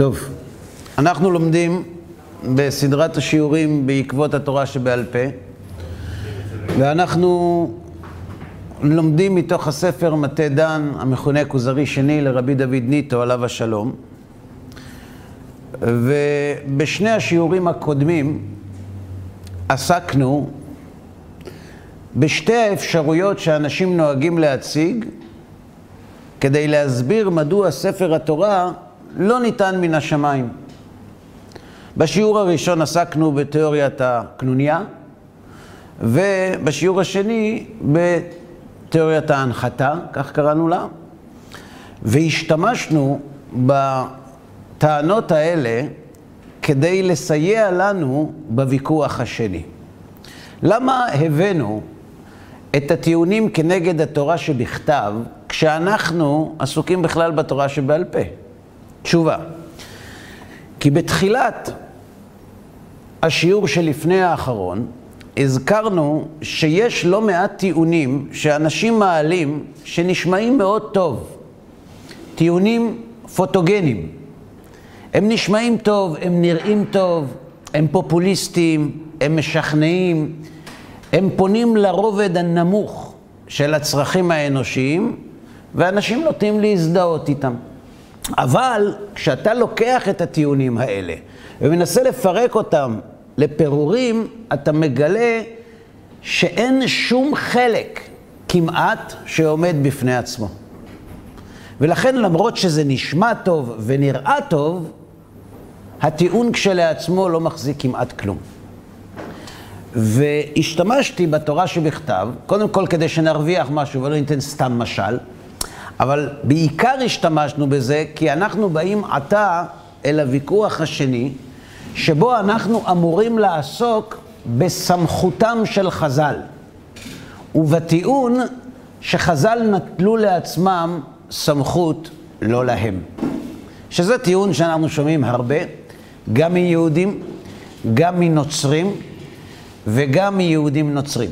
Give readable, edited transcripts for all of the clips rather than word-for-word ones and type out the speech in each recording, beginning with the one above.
טוב. אנחנו לומדים בסדרת השיעורים בעקבות התורה שבעל פה, ואנחנו לומדים מתוך הספר מטה דן, המכונה כוזרי שני, לרבי דוד ניטו, עליו השלום. ובשני השיעורים הקודמים עסקנו בשתי האפשרויות שאנשים נוהגים להציג כדי להסביר מדוע ספר התורה לא ניתן מן השמיים. בשיעור הראשון עסקנו בתיאוריית הקנוניה, ובשיעור השני בתיאוריית ההנחתה, כך קראנו לה, והשתמשנו בטענות האלה כדי לסייע לנו בוויכוח השני. למה הבאנו את הטיעונים כנגד התורה שבכתב, כשאנחנו עסוקים בכלל בתורה שבעל פה? תשובה, כי בתחילת השיעור שלפני האחרון, הזכרנו שיש לא מעט טיעונים שאנשים מעלים שנשמעים מאוד טוב. טיעונים פוטוגנים. הם נשמעים טוב, הם נראים טוב, הם פופוליסטיים, הם משכנעים, הם פונים לרובד הנמוך של הצרכים האנושיים, ואנשים נוטים להזדהות איתם. אבל כשאתה לוקח את הטיעונים האלה ומנסה לפרק אותם לפירורים, אתה מגלה שאין שום חלק כמעט שעומד בפני עצמו. ולכן למרות שזה נשמע טוב ונראה טוב, הטיעון כשלעצמו לא מחזיק כמעט כלום. והשתמשתי בתורה שבכתב, קודם כל כדי שנרוויח משהו ולא ניתן סתם משל, אבל בעיקר השתמשנו בזה כי אנחנו באים עתה אל הוויכוח השני, שבו אנחנו אמורים לעסוק בסמכותם של חז"ל, ובטיעון שחז"ל נטלו לעצמם סמכות לא להם. שזה טיעון שאנחנו שומעים הרבה, גם מיהודים, גם מנוצרים, וגם מיהודים נוצרים.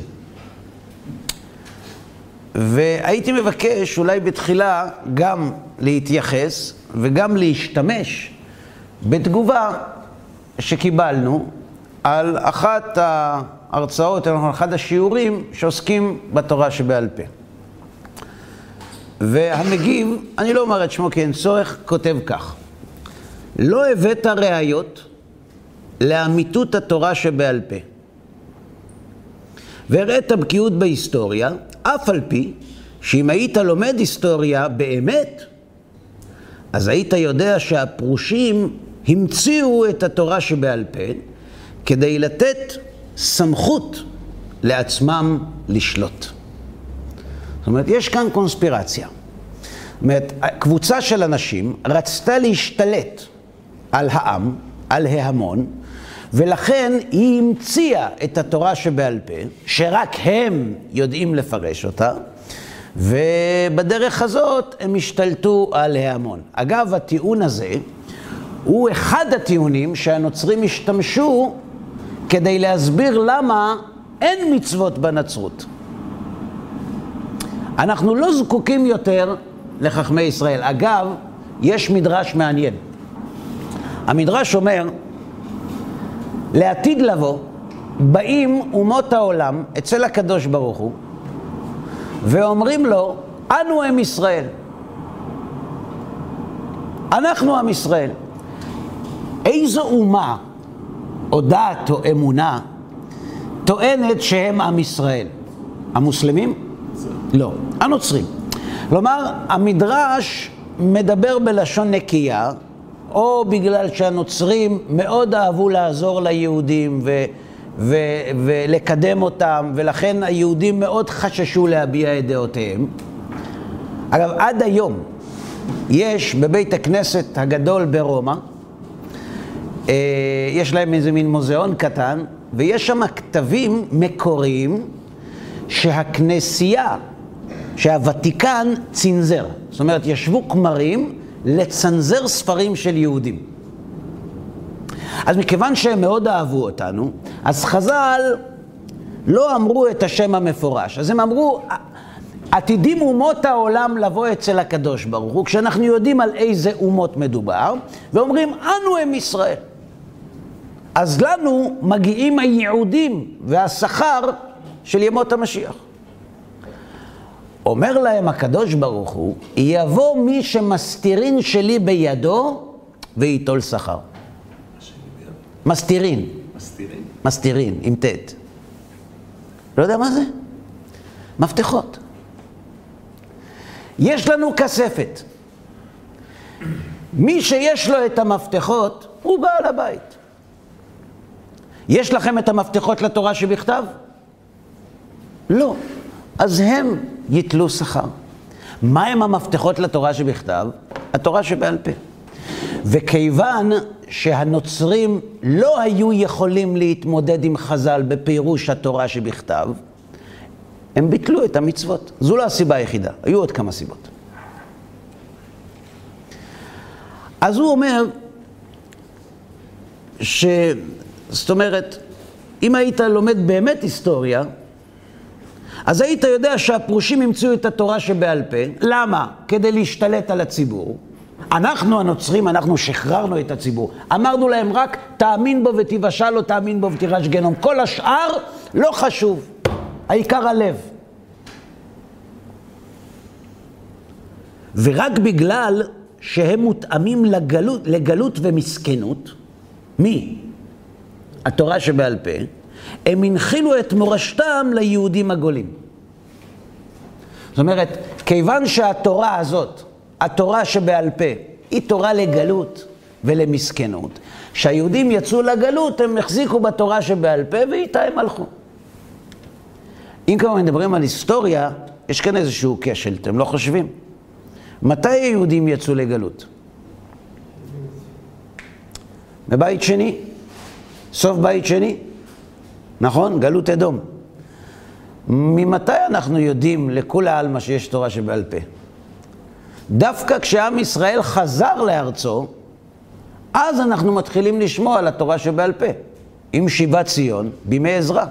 והייתי מבקש אולי בתחילה גם להתייחס וגם להשתמש בתגובה שקיבלנו על אחת ההרצאות, על אחד השיעורים שעוסקים בתורה שבעל פה. והמגיב, אני לא אומר את שמו כי אין צורך, כותב כך: לא הבאת ראיות לאמיתות התורה שבעל פה, והראית בקיאות בהיסטוריה, אף על פי שאם היית לומד היסטוריה באמת, אז היית יודע שהפרושים המציאו את התורה שבעל פה כדי לתת סמכות לעצמם לשלוט. זאת אומרת, יש כאן קונספירציה. זאת אומרת, קבוצה של אנשים רצתה להשתלט על העם, על ההמון, ולכן היא המציאה את התורה שבעל פה, שרק הם יודעים לפרש אותה, ובדרך הזאת הם השתלטו על ההמון. אגב, הטיעון הזה הוא אחד הטיעונים שהנוצרים השתמשו כדי להסביר למה אין מצוות בנצרות. אנחנו לא זקוקים יותר לחכמי ישראל. אגב, יש מדרש מעניין. המדרש אומר, לעתיד לבוא, באים אומות העולם אצל הקדוש ברוך הוא, ואומרים לו, אנו עם ישראל. אנחנו עם ישראל. איזו אומה, או דת או אמונה, טוענת שהם עם ישראל? המוסלמים? לא. הנוצרים. כלומר, המדרש מדבר בלשון נקייה, או בגלל שהנוצרים מאוד אהבו לעזור ליהודים ולקדם אותם, ולכן היהודים מאוד חששו להביע את דעותיהם. אגב, עד היום יש בבית הכנסת הגדול ברומא, יש להם איזה מין מוזיאון קטן, ויש שם כתבים מקוריים שהכנסייה, שהוותיקן צנזר. זאת אומרת, ישבו כמרים לצנזר ספרים של יהודים. אז מכיוון שהם מאוד אהבו אותנו, אז חז"ל לא אמרו את השם המפורש. אז הם אמרו, עתידים אומות העולם לבוא אצל הקדוש ברוך הוא, כשאנחנו יודעים על איזה אומות מדובר, ואומרים, אנו הם ישראל. אז לנו מגיעים הייעודים והשכר של ימות המשיח. אומר להם הקדוש ברוך הוא, יבוא מי שמסתירין שלי בידו ויתול שכר. מסתירין. מסתירין. מסתירין, עם תת. לא יודע מה זה? מפתחות. יש לנו כספת. מי שיש לו את המפתחות, הוא בעל הבית. יש לכם את המפתחות לתורה שבכתב? לא. אז הם יתלו שכר. מה הם המפתחות לתורה שבכתב? התורה שבעל פה. וכיוון שהנוצרים לא היו יכולים להתמודד עם חז"ל בפירוש התורה שבכתב, הם ביטלו את המצוות. זו לא הסיבה היחידה, היו עוד כמה סיבות. אז הוא אומר, זאת אומרת, אם היית לומד באמת היסטוריה, אז היית יודע שהפרושים המציאו את התורה שבעל פה. למה? כדי להשתלט על הציבור. אנחנו הנוצרים, אנחנו שחררנו את הציבור. אמרנו להם רק, תאמין בו ותיבשל, לא תאמין בו ותירש גנום. כל השאר לא חשוב. העיקר הלב. ורק בגלל שהם מותאמים לגלות ומסכנות, מי? התורה שבעל פה, הם הנחילו את מורשתם ליהודים הגולים. זאת אומרת, כיוון שהתורה הזאת, התורה שבעל פה, היא תורה לגלות ולמסכנות, שהיהודים יצאו לגלות, הם החזיקו בתורה שבעל פה ואיתה הם הלכו. אם כבר מדברים על היסטוריה, יש כאן איזשהו כשל, אתם לא חושבים? מתי היהודים יצאו לגלות? בבית שני? סוף בית שני? נכון? גלות אדום. ממתי אנחנו יודעים לכל העלמא שיש תורה שבעל פה? דווקא כשעם ישראל חזר לארצו, אז אנחנו מתחילים לשמוע על התורה שבעל פה, עם שיבת ציון, בימי עזרא.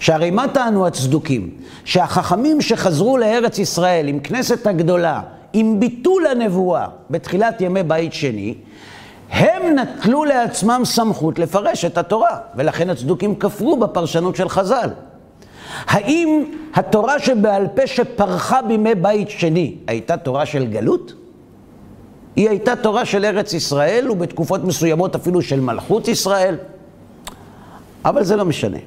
שהרי מה טענו הצדוקים? שהחכמים שחזרו לארץ ישראל עם כנסת הגדולה, עם ביטול הנבואה בתחילת ימי בית שני, הם נטלו לעצמם סמכות לפרש את התורה, ולכן הצדוקים כפרו בפרשנות של חז"ל. האם התורה שבעל פה שפרחה בימי בית שני הייתה תורה של גלות? היא הייתה תורה של ארץ ישראל, ובתקופות מסוימות אפילו של מלכות ישראל. אבל זה לא משנה.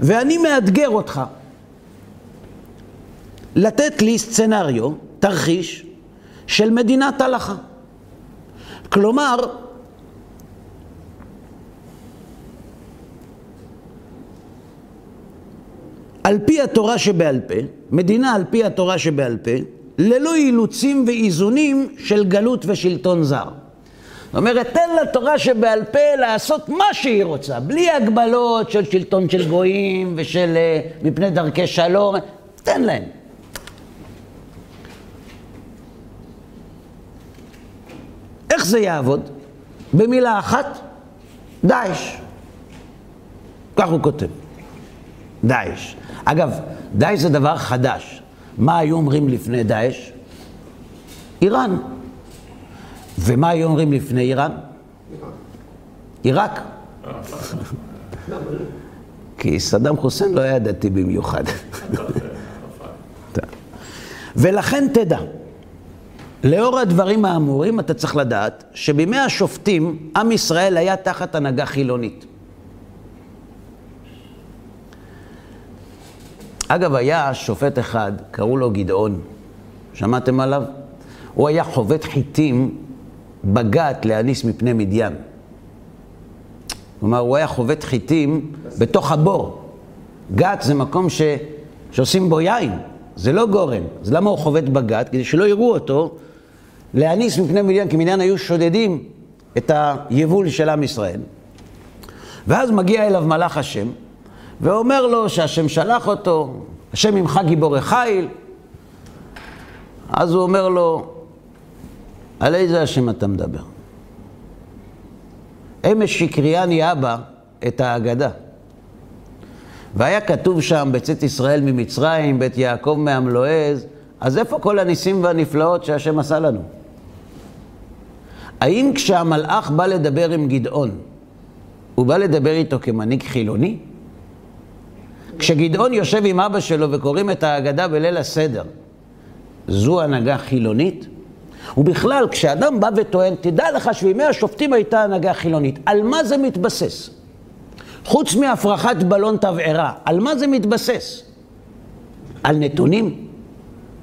ואני מאתגר אותך לתת לי סצנריו, תרחיש, של מדינת הלכה. כלומר, על פי התורה שבעל פה, מדינה על פי התורה שבעל פה, ללא אילוצים ואיזונים של גלות ושלטון זר. זאת אומרת, תן לתורה שבעל פה לעשות מה שהיא רוצה, בלי הגבלות של שלטון של גויים ושל מפני דרכי שלום, תן להם. איך זה יעבוד? במילה אחת, דאעש. כך הוא כותב, דאעש. אגב, דאעש זה דבר חדש. מה היו אומרים לפני דאעש? איראן. ומה היו אומרים לפני איראן? עיראק. כי סדאם חוסיין לא היה דתי במיוחד. ולכן תדע, לאור הדברים האמורים אתה צריך לדעת שבימי השופטים עם ישראל היה תחת הנהגה חילונית. אגב, היה שופט אחד, קראו לו גדעון. שמעתם עליו? הוא היה חובט חיטים בגת להניס מפני מדיין. כלומר, הוא היה חובט חיטים בתוך הבור. גת זה מקום שעושים בו יין, זה לא גורן. אז למה הוא חובט בגת? כדי שלא יראו אותו להניס מפני מדיין, כי מדיין היו שודדים את היבול של עם ישראל. ואז מגיע אליו מלאך השם, ואומר לו שהשם שלח אותו, השם ממך גיבורי חיל. אז הוא אומר לו, על איזה השם אתה מדבר? אמש שקריאני אבא את ההגדה, והיה כתוב שם בצאת ישראל ממצרים, בית יעקב מהמלועז, אז איפה כל הניסים והנפלאות שהשם עשה לנו? האם כשהמלאך בא לדבר עם גדעון, הוא בא לדבר איתו כמנהיג חילוני? כשגדעון יושב עם אבא שלו וקוראים את ההגדה בליל הסדר, זו הנהגה חילונית? ובכלל, כשאדם בא וטוען, תדע לך שבימי השופטים הייתה הנהגה חילונית, על מה זה מתבסס? חוץ מהפרחת בלון תבערה, על מה זה מתבסס? על נתונים,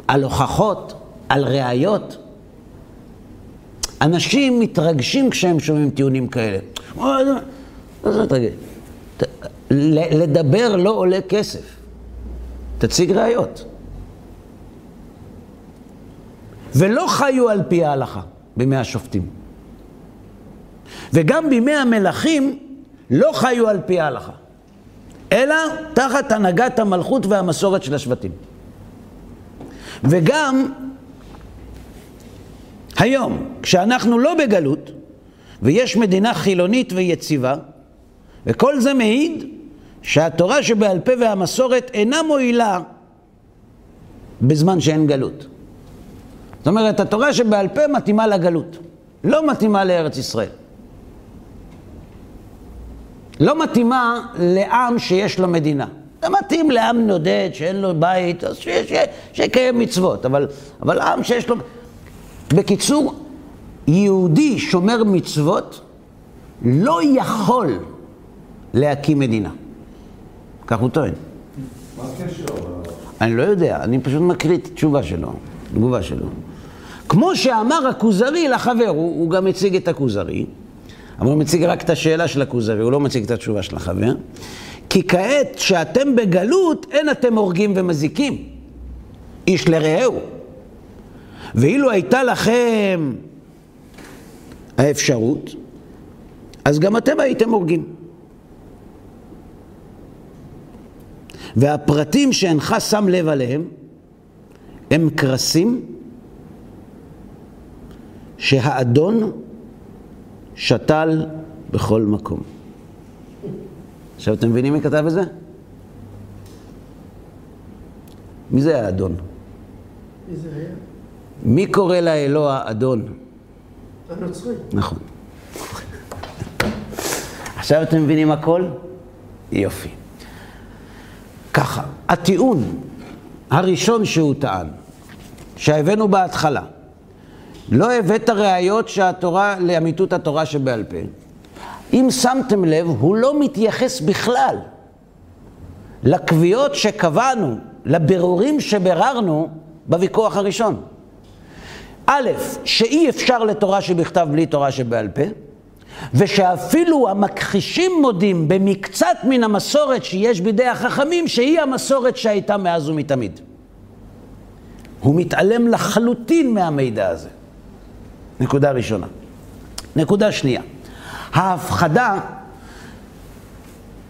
על הוכחות, על ראיות. אנשים מתרגשים כשהם שומעים טיעונים כאלה. לדבר לא עולה כסף. תציג ראיות. ולא חיו על פי ההלכה בימי השופטים. וגם בימי המלכים לא חיו על פי ההלכה, אלא תחת הנהגת המלכות והמסורת של השבטים. וגם היום, כשאנחנו לא בגלות, ויש מדינה חילונית ויציבה, וכל זה מעיד שהתורה שבעל פה והמסורת אינה מועילה בזמן שאין גלות. זאת אומרת, התורה שבעל פה מתאימה לגלות, לא מתאימה לארץ ישראל. לא מתאימה לעם שיש לו מדינה. זה מתאים לעם נודד, שאין לו בית, אז שיקיים מצוות, אבל עם שיש לו... בקיצור, יהודי שומר מצוות לא יכול להקים מדינה. כך הוא טוען. מה הקשר? אני לא יודע, אני פשוט מקריא את התשובה שלו, תגובה שלו. כמו שאמר הכוזרי לחבר, הוא גם הציג את הכוזרי, אבל הוא מציג רק את השאלה של הכוזרי, הוא לא מציג את התשובה של החבר. כי כעת שאתם בגלות, אין אתם הורגים ומזיקים. איש לרעהו. ואילו הייתה לכם האפשרות, אז גם אתם הייתם הורגים. והפרטים שאינך שם לב עליהם, הם קרסים שהאדון שתל בכל מקום. עכשיו אתם מבינים מי כתב את זה? מי זה האדון? מי זה היה? מי קורא לאלוה אדון? הנוצרי. נכון. עכשיו אתם מבינים הכל? יופי. ככה, הטיעון הראשון שהוא טען, שהבאנו בהתחלה, לא הבאת ראיות שהתורה, לאמיתות התורה שבעל פה. אם שמתם לב, הוא לא מתייחס בכלל לקביעות שקבענו, לבירורים שבררנו בוויכוח הראשון. א', שאי אפשר לתורה שבכתב בלי תורה שבעל פה, ושאפילו המכחישים מודים במקצת מן המסורת שיש בידי החכמים, שהיא המסורת שהייתה מאז ומתמיד. הוא מתעלם לחלוטין מהמידע הזה. נקודה ראשונה. נקודה שנייה. ההפחדה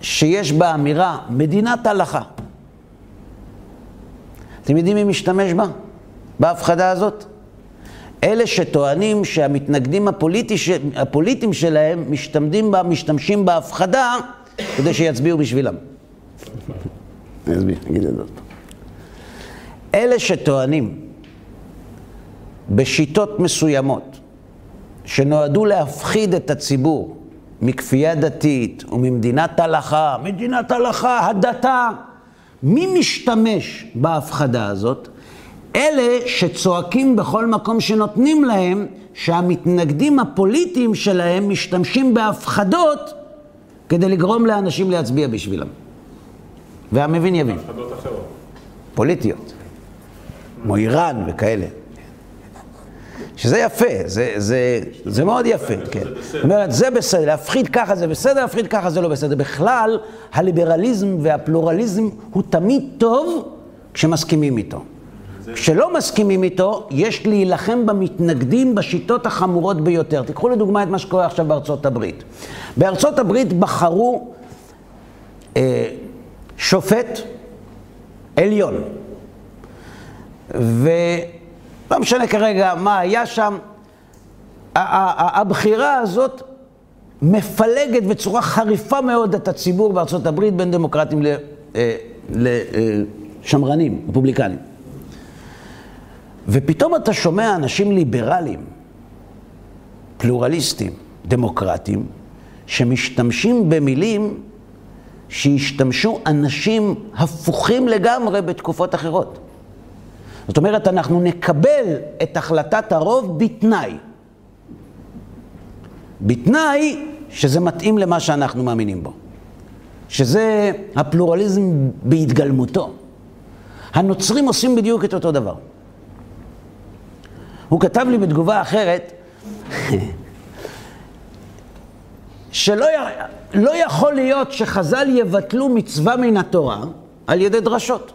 שיש בה אמירה מדינת הלכה. אתם יודעים מי משתמש בה? בהפחדה הזאת? אלה שטוענים שהמתנגדים הפוליטיים שלהם משתמשים בהפחדה כדי שיצביעו בשבילם. נגיד את זה. אלה שטוענים בשיטות מסוימות שנועדו להפחיד את הציבור מכפייה דתית וממדינת הלכה, מדינת הלכה, הדתה, מי משתמש בהפחדה הזאת? אלה שצועקים בכל מקום שנותנים להם, שהמתנגדים הפוליטיים שלהם משתמשים בהפחדות כדי לגרום לאנשים להצביע בשבילם. והמבין יבין. הפחדות אחרות. פוליטיות. כמו איראן וכאלה. שזה יפה, זה מאוד יפה, כן. זאת אומרת, זה בסדר, להפחיד ככה זה בסדר, להפחיד ככה זה לא בסדר. בכלל, הליברליזם והפלורליזם הוא תמיד טוב כשמסכימים איתו. כשלא מסכימים איתו, יש להילחם במתנגדים בשיטות החמורות ביותר. תיקחו לדוגמה את מה שקורה עכשיו בארצות הברית. בארצות הברית בחרו שופט עליון. לא משנה כרגע מה היה שם, הבחירה הזאת מפלגת בצורה חריפה מאוד את הציבור בארצות הברית בין דמוקרטים לשמרנים, רפובליקנים. ופתאום אתה שומע אנשים ליברליים, פלורליסטים, דמוקרטיים, שמשתמשים במילים שהשתמשו אנשים הפוכים לגמרי בתקופות אחרות. זאת אומרת, אנחנו נקבל את החלטת הרוב בתנאי. בתנאי שזה מתאים למה שאנחנו מאמינים בו. שזה הפלורליזם בהתגלמותו. הנוצרים עושים בדיוק את אותו דבר. הוא כתב לי בתגובה אחרת, שלא יכול להיות שחז"ל יבטלו מצווה מן התורה על ידי דרשות.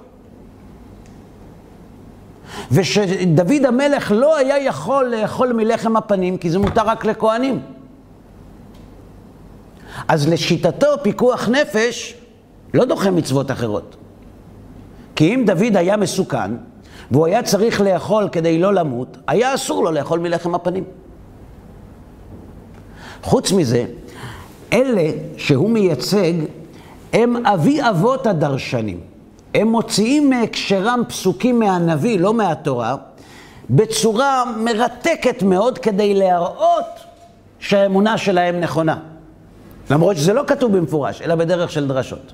ושדוד המלך לא היה יכול לאכול מלחם הפנים, כי זה מותר רק לכהנים. אז לשיטתו פיקוח נפש לא דוחה מצוות אחרות. כי אם דוד היה מסוכן, והוא היה צריך לאכול כדי לא למות, היה אסור לו לאכול מלחם הפנים. חוץ מזה, אלה שהוא מייצג הם אבי אבות הדרשנים. הם מוציאים מהקשרם פסוקים מהנביא, לא מהתורה, בצורה מרתקת מאוד כדי להראות שהאמונה שלהם נכונה. למרות שזה לא כתוב במפורש, אלא בדרך של דרשות.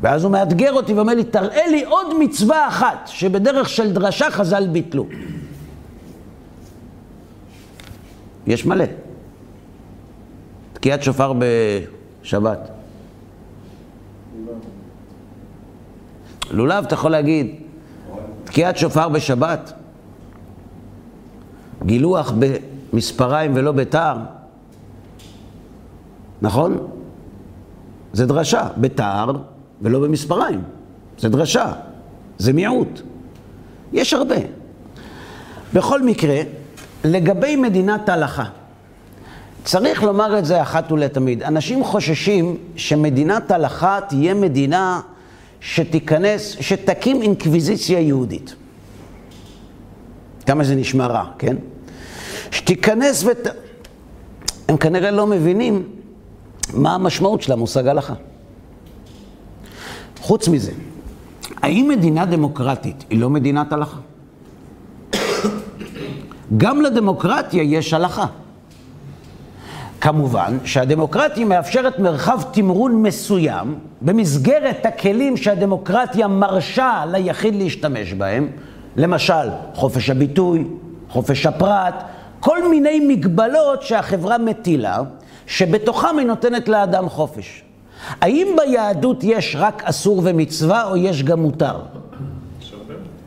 ואז הוא מאתגר אותי ואומר לי, תראה לי עוד מצווה אחת שבדרך של דרשה חז"ל ביטלו. יש מלא. תקיעת שופר בשבת. לולב, אתה יכול להגיד, תקיעת שופר בשבת, גילוח במספריים ולא בתער, נכון? זה דרשה, בתער ולא במספריים, זה דרשה, זה מיעוט. יש הרבה. בכל מקרה, לגבי מדינת הלכה, צריך לומר את זה אחת ולתמיד. אנשים חוששים שמדינת הלכה תהיה מדינה שתקים אינקוויזיציה יהודית. כמה זה נשמע רע, כן? שתיכנס הם כנראה לא מבינים מה המשמעות של המושג הלכה. חוץ מזה, האם מדינה דמוקרטית היא לא מדינת הלכה? גם לדמוקרטיה יש הלכה. כמובן שהדמוקרטיה מאפשרת מרחב תמרון מסוים במסגרת הכלים שהדמוקרטיה מרשה ליחיד להשתמש בהם, למשל חופש הביטוי, חופש הפרט, כל מיני מגבלות שהחברה מטילה, שבתוכם היא נותנת לאדם חופש. האם ביהדות יש רק אסור ומצווה או יש גם מותר?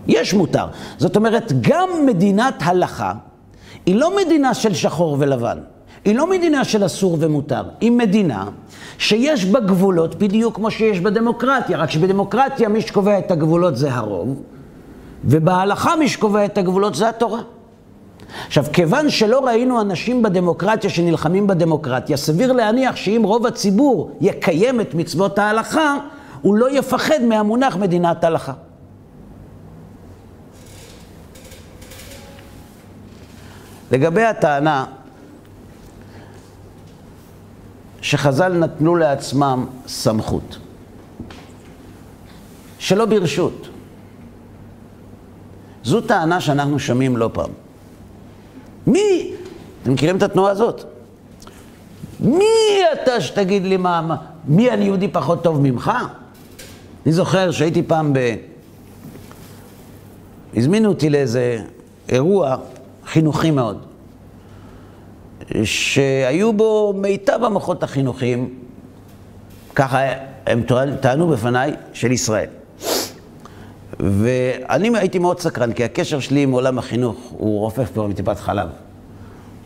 יש מותר. זאת אומרת, גם מדינת הלכה היא לא מדינה של שחור ולבן. היא לא מדינה של אסור ומותר, היא מדינה שיש בה גבולות בדיוק כמו שיש בדמוקרטיה, רק שבדמוקרטיה מי שקובע את הגבולות זה הרוב, ובהלכה מי שקובע את הגבולות זה התורה. עכשיו, כיוון שלא ראינו אנשים בדמוקרטיה שנלחמים בדמוקרטיה, סביר להניח שאם רוב הציבור יקיים את מצוות ההלכה, הוא לא יפחד מהמונח מדינת הלכה. לגבי הטענה שחז"ל נתנו לעצמם סמכות, שלא ברשות. זו טענה שאנחנו שומעים לא פעם. מי? אתם מכירים את התנועה הזאת? מי אתה שתגיד לי מה? מי אני יהודי פחות טוב ממך? אני זוכר שהייתי פעם הזמינו אותי לאיזה אירוע חינוכי מאוד. שהיו בו מיטב המוחות החינוכיים, ככה הם טענו בפניי, של ישראל. ואני הייתי מאוד סקרן, כי הקשר שלי עם עולם החינוך הוא רופף פה מטיפת חלב.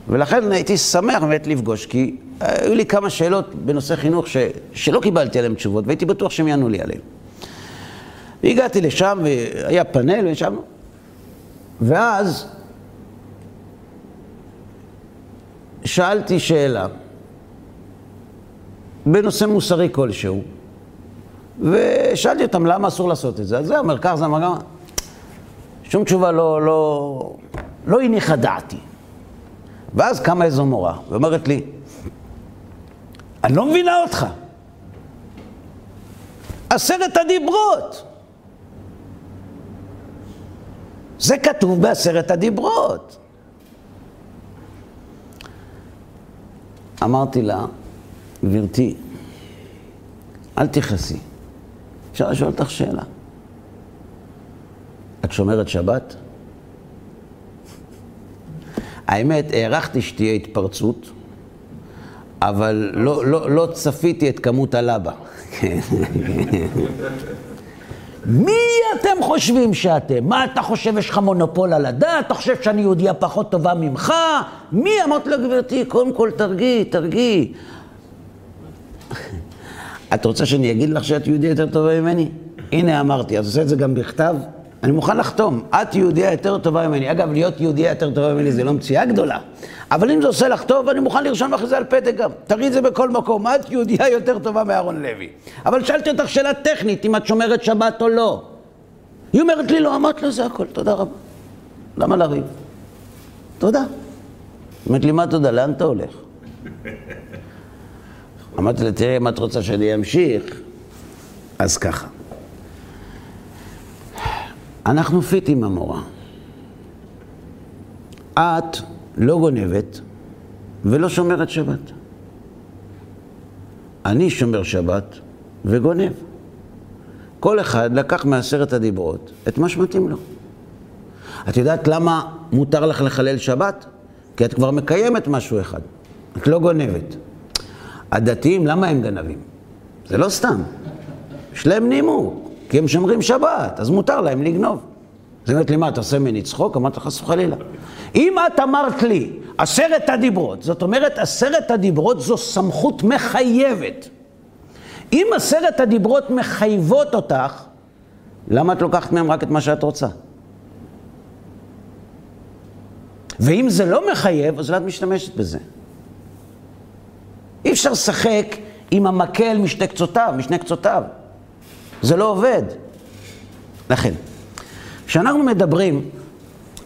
ולכן הייתי שמח באמת לפגוש, כי היו לי כמה שאלות בנושא חינוך שלא קיבלתי עליהן תשובות, והייתי בטוח שהם יענו לי עליהן. והגעתי לשם, והיה פאנל, ושם... ואז... שאלתי שאלה בנושא מוסרי כלשהו, ושאלתי אותם למה אסור לעשות את זה. אז זה אומר כך, זה אמר גם, שום תשובה לא הניחה דעתי. ואז קמה איזו מורה ואומרת לי, אני לא מבינה אותך. עשרת הדיברות. זה כתוב בעשרת הדיברות. אמרתי לה, גברתי, אל תכעסי. אפשר לשאול אותך שאלה. את שומרת שבת? האמת, הערכתי שתהיה התפרצות, אבל לא צפיתי את כמות הלבה. מי אתם חושבים שאתם? מה אתה חושב, יש לך מונופול על הדת? אתה חושב שאני יהודיה פחות טובה ממך? מי? אמרת לו, גברתי, קודם כל תרגי. את רוצה שאני אגיד לך שאת יהודיה יותר טובה ממני? הנה אמרתי, אז עושה את זה גם בכתב. אני מוכן לחתום, את יהודיה יותר טובה ממני. אגב, להיות יהודיה יותר טובה ממני זה לא מציאה גדולה. אבל אם זה עושה לך טוב, אני מוכן לרשום לך זה על פתק גם. תראי את זה בכל מקום, את יהודיה יותר טובה מאהרון לוי. אבל שאלתי אותך שאלה טכנית, אם את שומרת שבת או לא. היא אומרת לי, לא, אמרת לו, זה הכל, תודה רבה. למה לריב? תודה. אמרת לי, מה תודה, לאן אתה הולך? אמרתי לה, תראי, אם את רוצה שאני אמשיך, אז ככה. אנחנו פיט עם המורה. את לא גונבת ולא שומרת שבת. אני שומר שבת וגונב. כל אחד לקח מעשרת הדיברות את מה שמתאים לו. את יודעת למה מותר לך לחלל שבת? כי את כבר מקיימת משהו אחד. את לא גונבת. הדתיים, למה הם גנבים? זה לא סתם. יש להם נימוק. כי הם שומרים שבת, אז מותר להם לגנוב. אז היא אומרת לי, מה, אתה עושה מני צחוק? אמרת לך, חלילה. אם את אמרת לי, עשרת הדיברות, זאת אומרת, עשרת הדיברות זו סמכות מחייבת. אם עשרת הדיברות מחייבות אותך, למה את לוקחת מהם רק את מה שאת רוצה? ואם זה לא מחייב, אז לא את משתמשת בזה. אי אפשר לשחק עם המקל משני קצותיו. זה לא עובד. לכן, כשאנחנו מדברים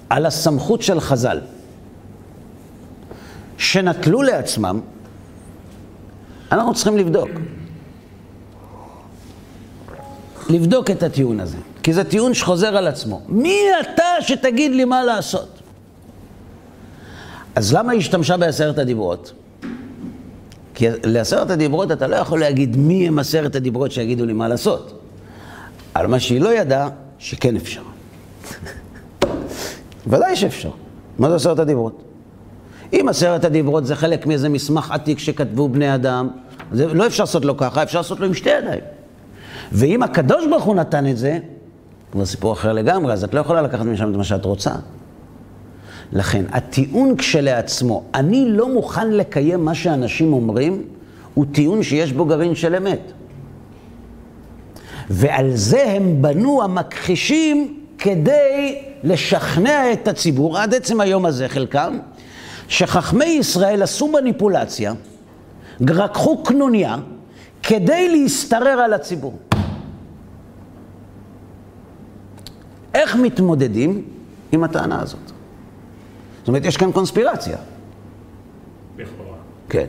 על הסמכות של חז"ל, שנטלו לעצמם, אנחנו צריכים לבדוק את הטיעון הזה, כי זה טיעון שחוזר על עצמו. מי אתה שתגיד לי מה לעשות? אז למה היא השתמשה בעשרת הדיברות? כי לעשרת הדיברות אתה לא יכול להגיד מי הם עשרת הדיברות שיגידו לי מה לעשות. על מה שהיא לא ידעה, שכן אפשר. ודאי שאפשר. מה זה עשרת הדיברות? אם עשרת הדיברות זה חלק מאיזה מסמך עתיק שכתבו בני אדם, אז לא אפשר לעשות לו ככה, אפשר לעשות לו עם שתי ידיים. ואם הקדוש ברוך הוא נתן את זה, כבר סיפור אחר לגמרי, אז את לא יכולה לקחת משם את מה שאת רוצה. לכן, הטיעון כשלעצמו, אני לא מוכן לקיים מה שאנשים אומרים, הוא טיעון שיש בו גרעין של אמת. ועל זה הם בנו המכחישים כדי לשכנע את הציבור, עד עצם היום הזה חלקם, שחכמי ישראל עשו מניפולציה, גרקחו קנוניה, כדי להסתרר על הציבור. איך מתמודדים עם הטענה הזאת? זאת אומרת, יש כאן קונספירציה. לכאורה. כן.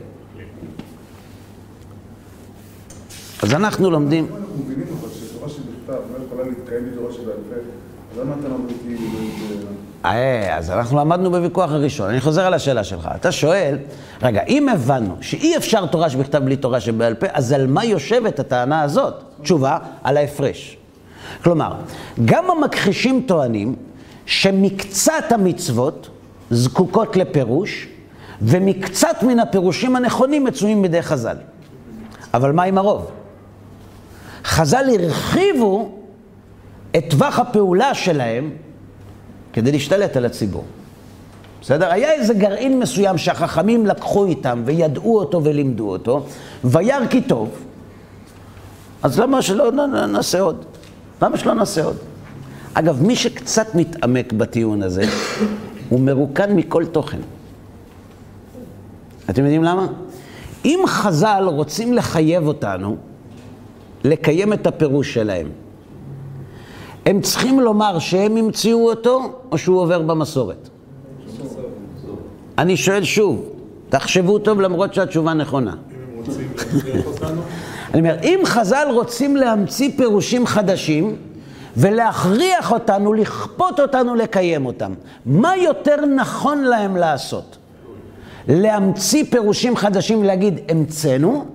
אז אנחנו לומדים... אנחנו מבינים אבל שתורה שבכתב לא יכולה להתקיים בתורה שבעל פה, אז למה אתה למדתי... אז אנחנו למדנו בוויכוח הראשון. אני חוזר על השאלה שלך. אתה שואל, רגע, אם הבנו שאי אפשר תורה שבכתב בלי תורה שבעל פה, אז על מה יושבת הטענה הזאת? תשובה, על ההפרש. כלומר, גם המכחישים טוענים שמקצת המצוות זקוקות לפירוש, ומקצת מן הפירושים הנכונים מצויים בידי חז"ל. אבל מה עם הרוב? חז"ל הרחיבו את טווח הפעולה שלהם כדי להשתלט על הציבור. בסדר? היה איזה גרעין מסוים שהחכמים לקחו איתם וידעו אותו ולימדו אותו, וירא כי טוב, אז למה שלא נעשה עוד? למה שלא נעשה עוד? אגב, מי שקצת מתעמק בטיעון הזה, הוא מרוקן מכל תוכן. אתם יודעים למה? אם חז"ל רוצים לחייב אותנו לקיים את הפירוש שלהם, הם צריכים לומר שהם המציאו אותו או שהוא עובר במסורת. אני שואל שוב, תחשבו טוב למרות שהתשובה נכונה. אני אומר, אם חז"ל רוצים להמציא פירושים חדשים, ולהכריח אותנו, לכפות אותנו לקיים אותם, מה יותר נכון להם לעשות? להמציא פירושים חדשים ולהגיד, אמצנו,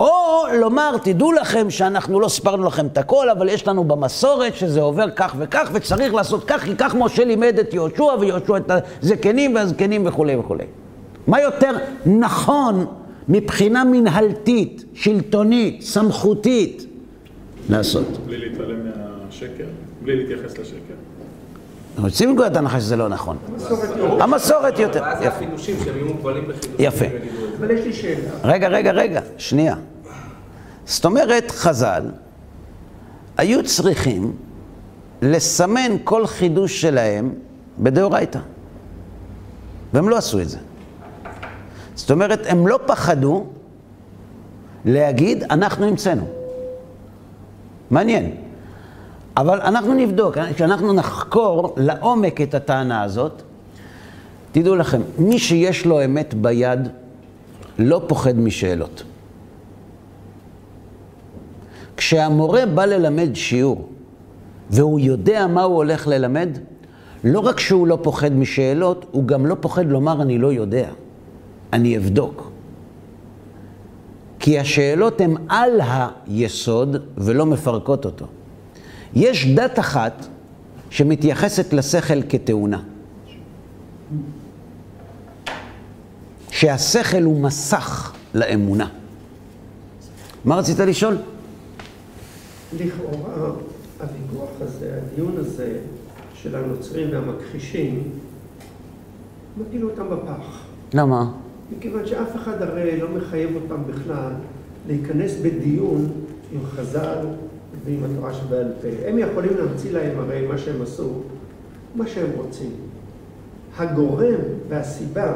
או לומר, תדעו לכם שאנחנו לא ספרנו לכם את הכל, אבל יש לנו במסורת שזה עובר כך וכך, וצריך לעשות כך, כי כך משה לימד את יהושע, ויהושע את הזקנים והזקנים וכו' וכו'. מה יותר נכון מבחינה מנהלתית, שלטונית, סמכותית לעשות? בלי להתעלם מהשקר, בלי להתייחס לשקר. רוצים לגועת הנחה שזה לא נכון. המסורת יותר. ואז זה החידושים שהם יהיו מוגבלים בחידושים. יפה. אבל יש לי שאלה. רגע, שנייה. זאת אומרת, חז"ל היו צריכים לסמן כל חידוש שלהם בדאורייתא. והם לא עשו את זה. זאת אומרת, הם לא פחדו להגיד, אנחנו נמצאנו. מעניין. אבל אנחנו נבדוק, כשאנחנו נחקור לעומק את הטענה הזאת, תדעו לכם, מי שיש לו אמת ביד, לא פוחד משאלות. כשהמורה בא ללמד שיעור, והוא יודע מה הוא הולך ללמד, לא רק שהוא לא פוחד משאלות, הוא גם לא פוחד לומר, אני לא יודע. אני אבדוק. כי השאלות הן על היסוד ולא מפרקות אותו. יש דת אחת שמתייחסת לשכל כתאונה. שהשכל הוא מסך לאמונה. מה רצית לשאול? לכאורה, הוויכוח הזה, הדיון הזה של הנוצרים והמכחישים, מפילו אותם בפח. למה? מכיוון שאף אחד הרי לא מחייב אותם בכלל להיכנס בדיון עם חז"ל ועם התורה שבעל פה. הם יכולים להמציא להם הרי מה שהם עשו, מה שהם רוצים. הגורם והסיבה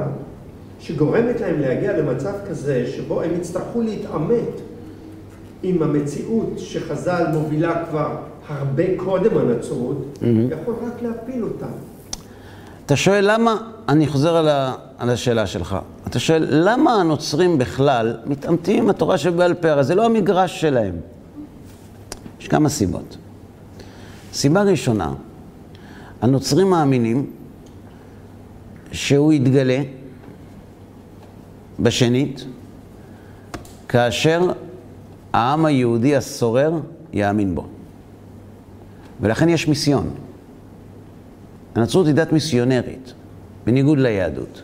שגורמת להם להגיע למצב כזה שבו הם יצטרכו להתעמת עם המציאות שחז"ל מובילה כבר הרבה קודם הנצרות, יכול רק להפיל אותם. אתה שואל למה, אני חוזר על השאלה שלך, אתה שואל למה הנוצרים בכלל מתעמתים עם התורה שבעל פה, זה לא המגרש שלהם. יש כמה סיבות. סיבה ראשונה, הנוצרים מאמינים שהוא יתגלה בשנית, כאשר העם היהודי הסורר יאמין בו. ולכן יש מיסיון. הנצרות היא דת מיסיונרית, בניגוד ליהדות.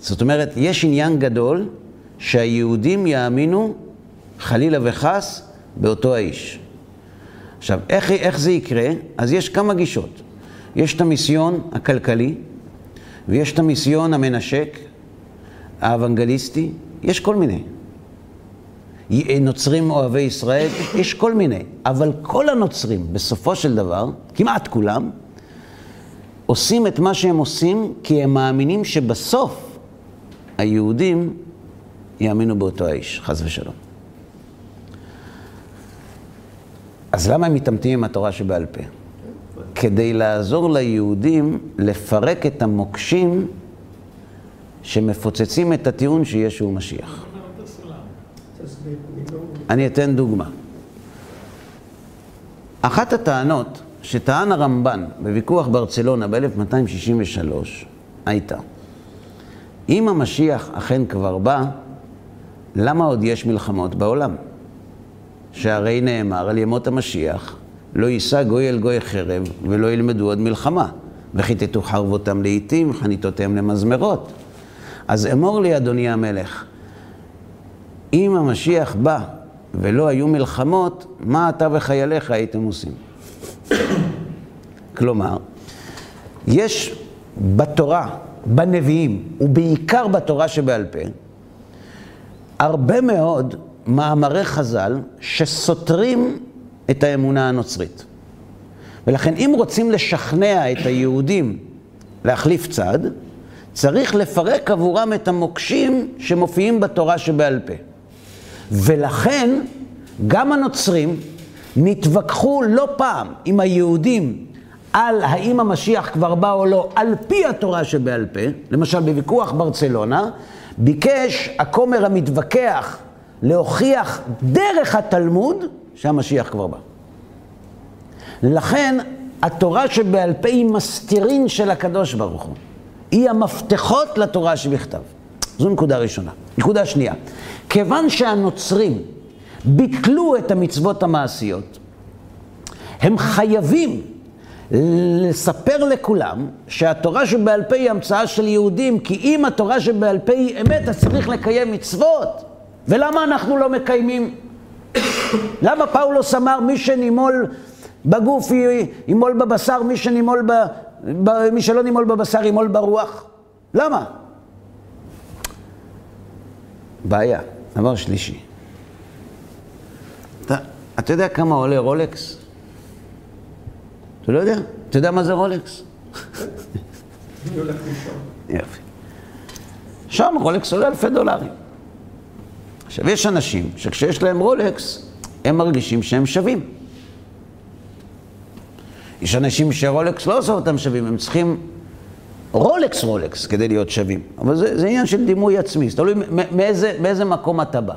זאת אומרת, יש עניין גדול שהיהודים יאמינו, חלילה וחס, באותו האיש. עכשיו, איך זה יקרה? אז יש כמה גישות. יש את המיסיון הכלכלי, ויש את המיסיון המנשק, האבנגליסטי, יש כל מיני. נוצרים אוהבי ישראל, יש כל מיני. אבל כל הנוצרים, בסופו של דבר, כמעט כולם, עושים את מה שהם עושים, כי הם מאמינים שבסוף היהודים יאמינו באותו האיש, חס ושלום. אז למה הם מתעמתים עם התורה שבעל פה? כדי לעזור ליהודים לפרק את המוקשים שמפוצצים את הטיעון שישו הוא משיח. אני אתן דוגמה. אחת הטענות שטען הרמב"ן בוויכוח ברצלונה ב-1263 הייתה, אם המשיח אכן כבר בא, למה עוד יש מלחמות בעולם? שהרי נאמר על ימות המשיח, לא יישא גוי אל גוי חרב ולא ילמדו עוד מלחמה, וחיטטו חרבותם לעיתים, חניתותיהם למזמרות. אז אמור לי, אדוני המלך, אם המשיח בא ולא היו מלחמות, מה אתה וחייליך הייתם עושים? כלומר, יש בתורה, בנביאים, ובעיקר בתורה שבעל פה, הרבה מאוד מאמרי חז"ל שסותרים את האמונה הנוצרית. ולכן אם רוצים לשכנע את היהודים להחליף צד, צריך לפרק עבורם את המוקשים שמופיעים בתורה שבעל פה. ולכן גם הנוצרים נתווכחו לא פעם עם היהודים על האם המשיח כבר בא או לא, על פי התורה שבעל פה. למשל בוויכוח ברצלונה, ביקש הכומר המתווכח להוכיח דרך התלמוד שהמשיח כבר בא. לכן התורה שבעל פה היא מסתירין של הקדוש ברוך הוא. היא המפתחות לתורה שבכתב. זו נקודה ראשונה. נקודה שנייה. כיוון שהנוצרים ביטלו את המצוות המעשיות, הם חייבים לספר לכולם שהתורה שבעל פה היא המצאה של יהודים, כי אם התורה שבעל פה היא אמת, אז צריך לקיים מצוות. ולמה אנחנו לא מקיימים? למה פאולוס אמר מי שנימול בגוף יימול בבשר, מי שלא נימול בבשר יימול ברוח? למה? בעיה. דבר שלישי. אתה יודע כמה עולה רולקס? אתה לא יודע? אתה יודע מה זה רולקס? יופי. שם רולקס עולה $1,000. עכשיו, יש אנשים שכשיש להם רולקס, הם מרגישים שהם שווים. יש אנשים שרולקס לא עושה אותם שווים, הם צריכים רולקס כדי להיות שווים. אבל זה עניין של דימוי עצמי, זאת אומרת, מאיזה מקום אתה בא.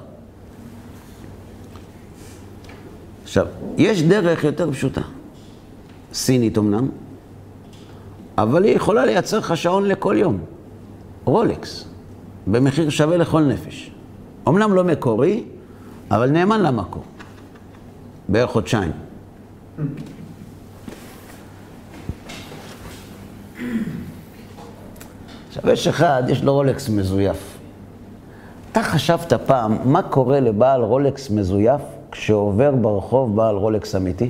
עכשיו, יש דרך יותר פשוטה. סינית אמנם, אבל היא יכולה לייצר לך שעון לכל יום. רולקס, במחיר שווה לכל נפש. אמנם לא מקורי, אבל נאמן למקור. בערך חודשיים. עכשיו, יש אחד, יש לו רולקס מזויף. אתה חשבת פעם מה קורה לבעל רולקס מזויף כשעובר ברחוב בעל רולקס אמיתי?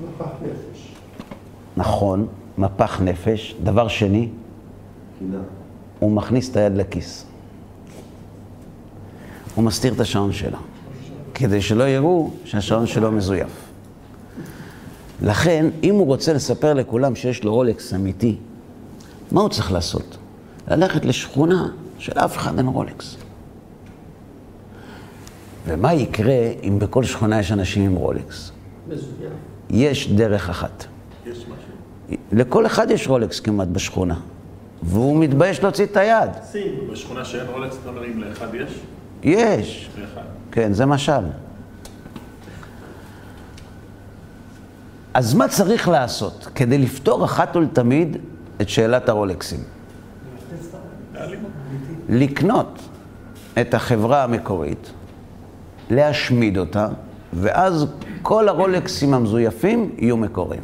מפח נפש. נכון, מפח נפש. דבר שני, הוא מכניס את היד לכיס. הוא מסתיר את השעון שלו, כדי שלא יראו שהשעון שלו מזויף. לכן, אם הוא רוצה לספר לכולם שיש לו רולקס אמיתי, מה הוא צריך לעשות? ללכת לשכונה של אף אחד אין רולקס. ומה יקרה אם בכל שכונה יש אנשים עם רולקס? מזויף. יש דרך אחת. יש משהו. לכל אחד יש רולקס כמעט בשכונה, והוא מתבייש להוציא את היד. בשכונה שאין רולקס, אתה אומר אם לאחד יש? יש. לאחד. כן, זה משל. אז מה צריך לעשות כדי לפתור אחת ולתמיד את שאלת הרולקסים? לקנות את החברה המקורית, להשמיד אותה, ואז כל הרולקסים המזויפים יהיו מקוריים.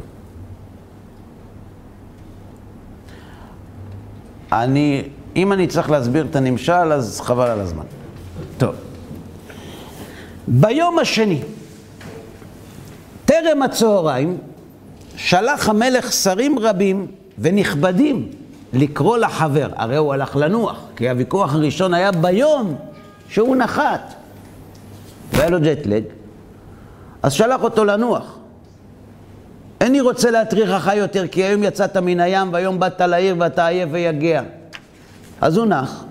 אם אני צריך להסביר את הנמשל, אז חבל על הזמן. טוב. ביום השני, תרם הצהריים, שלח המלך שרים רבים ונכבדים לקרוא לחבר. הרי הוא הלך לנוח, כי הוויכוח הראשון היה ביום שהוא נחת. והיה לו ג'טלג. אז שלח אותו לנוח. איני רוצה להטריח אותך יותר, כי היום יצאת מן הים, והיום באת לעיר, ואתה עייף ויגע. אז הוא נח.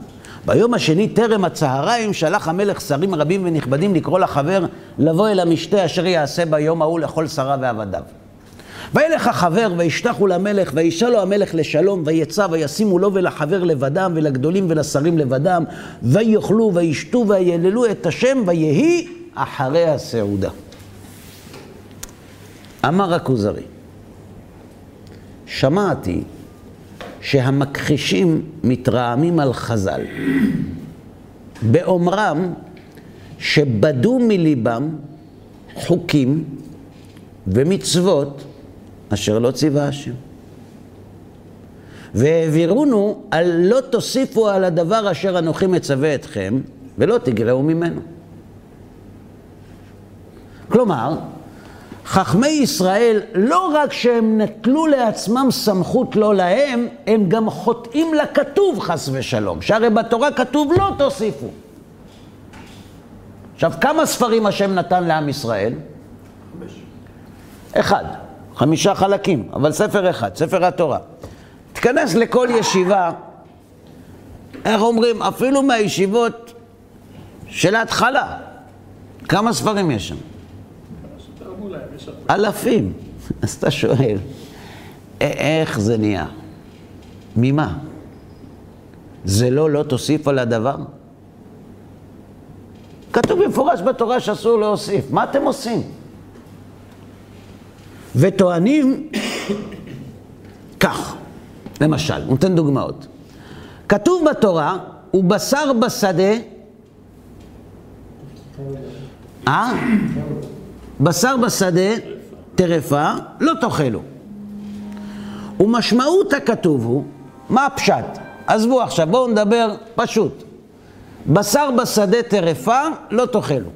ביום השני, תרם הצהריים, שלח המלך שרים רבים ונכבדים לקרוא לחבר, לבוא אל המשתה אשר יעשה ביום ההוא לכל שרה ועבדיו. וילך החבר, וישתחו למלך, וישא לו המלך לשלום, ויצא, וישימו לו ולחבר לבדם, ולגדולים ולשרים לבדם, ויאכלו, וישתו, ויללו את השם, ויהי אחרי הסעודה. אמר הכוזרי, שמעתי שהמכחישים מתרעמים על חז"ל באומרם שבדו מליבם חוקים ומצוות אשר לא ציווה השם, והעבירונו על לא תוסיפו על הדבר אשר אנוכי מצווה אתכם ולא תגרעו ממנו. כלומר, חכמי ישראל לא רק שהם נטלו לעצמם סמכות לא להם, הם גם חוטאים לכתוב חס ושלום, שהרי בתורה כתוב לא תוסיפו. עכשיו, כמה ספרים השם נתן לעם ישראל? 5. 5 חלקים, אבל ספר אחד, ספר התורה. תכנס לכל ישיבה, איך אומרים, אפילו מהישיבות של ההתחלה, כמה ספרים יש שם? אלפים. אז אתה שואל, איך זה נהיה? ממה? זה לא תוסיף על הדבר? כתוב במפורש בתורה שאסור להוסיף. מה אתם עושים? וטוענים כך, למשל, הוא נותן דוגמאות. כתוב בתורה, ובשר בשדה, בשר בשדה טרפה, לא תאכלו. ומשמעות הכתוב הוא, מה הפשט? עזבו עכשיו, בואו נדבר פשוט. בשר בשדה טרפה, לא תאכלו.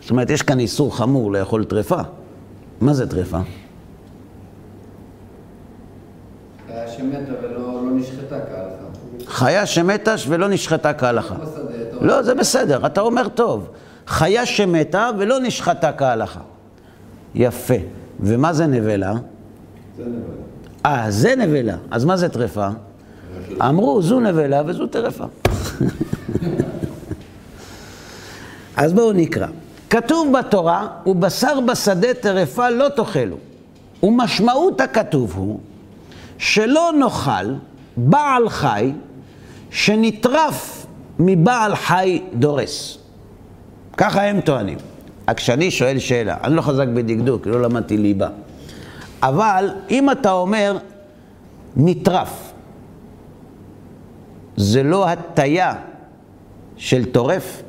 זאת אומרת, יש כאן איסור חמור לאכול טרפה. מה זה טרפה? חיה שמתה ולא נשחטה כהלכה. חיה שמתה ולא נשחטה כהלכה. לא, זה בסדר, אתה אומר טוב. חיה שמתה ולא נשחטה כהלכה. יפה. ומה זה נבלה? זה נבלה. זה נבלה. אז מה זה טרפה? אמרו, זו נבלה וזו טרפה. אז בואו נקרא. כתוב בתורה, ובשר בשדה טרפה לא תאכלו. ומשמעות הכתוב הוא, שלא נאכל בעל חי שנטרף מבעל חי דורס. ככה הם טוענים. כשאני שואל שאלה, אני לא חזק בדקדוק, לא למדתי ליבה. אבל אם אתה אומר נטרף, זה לא הטיה של טורף,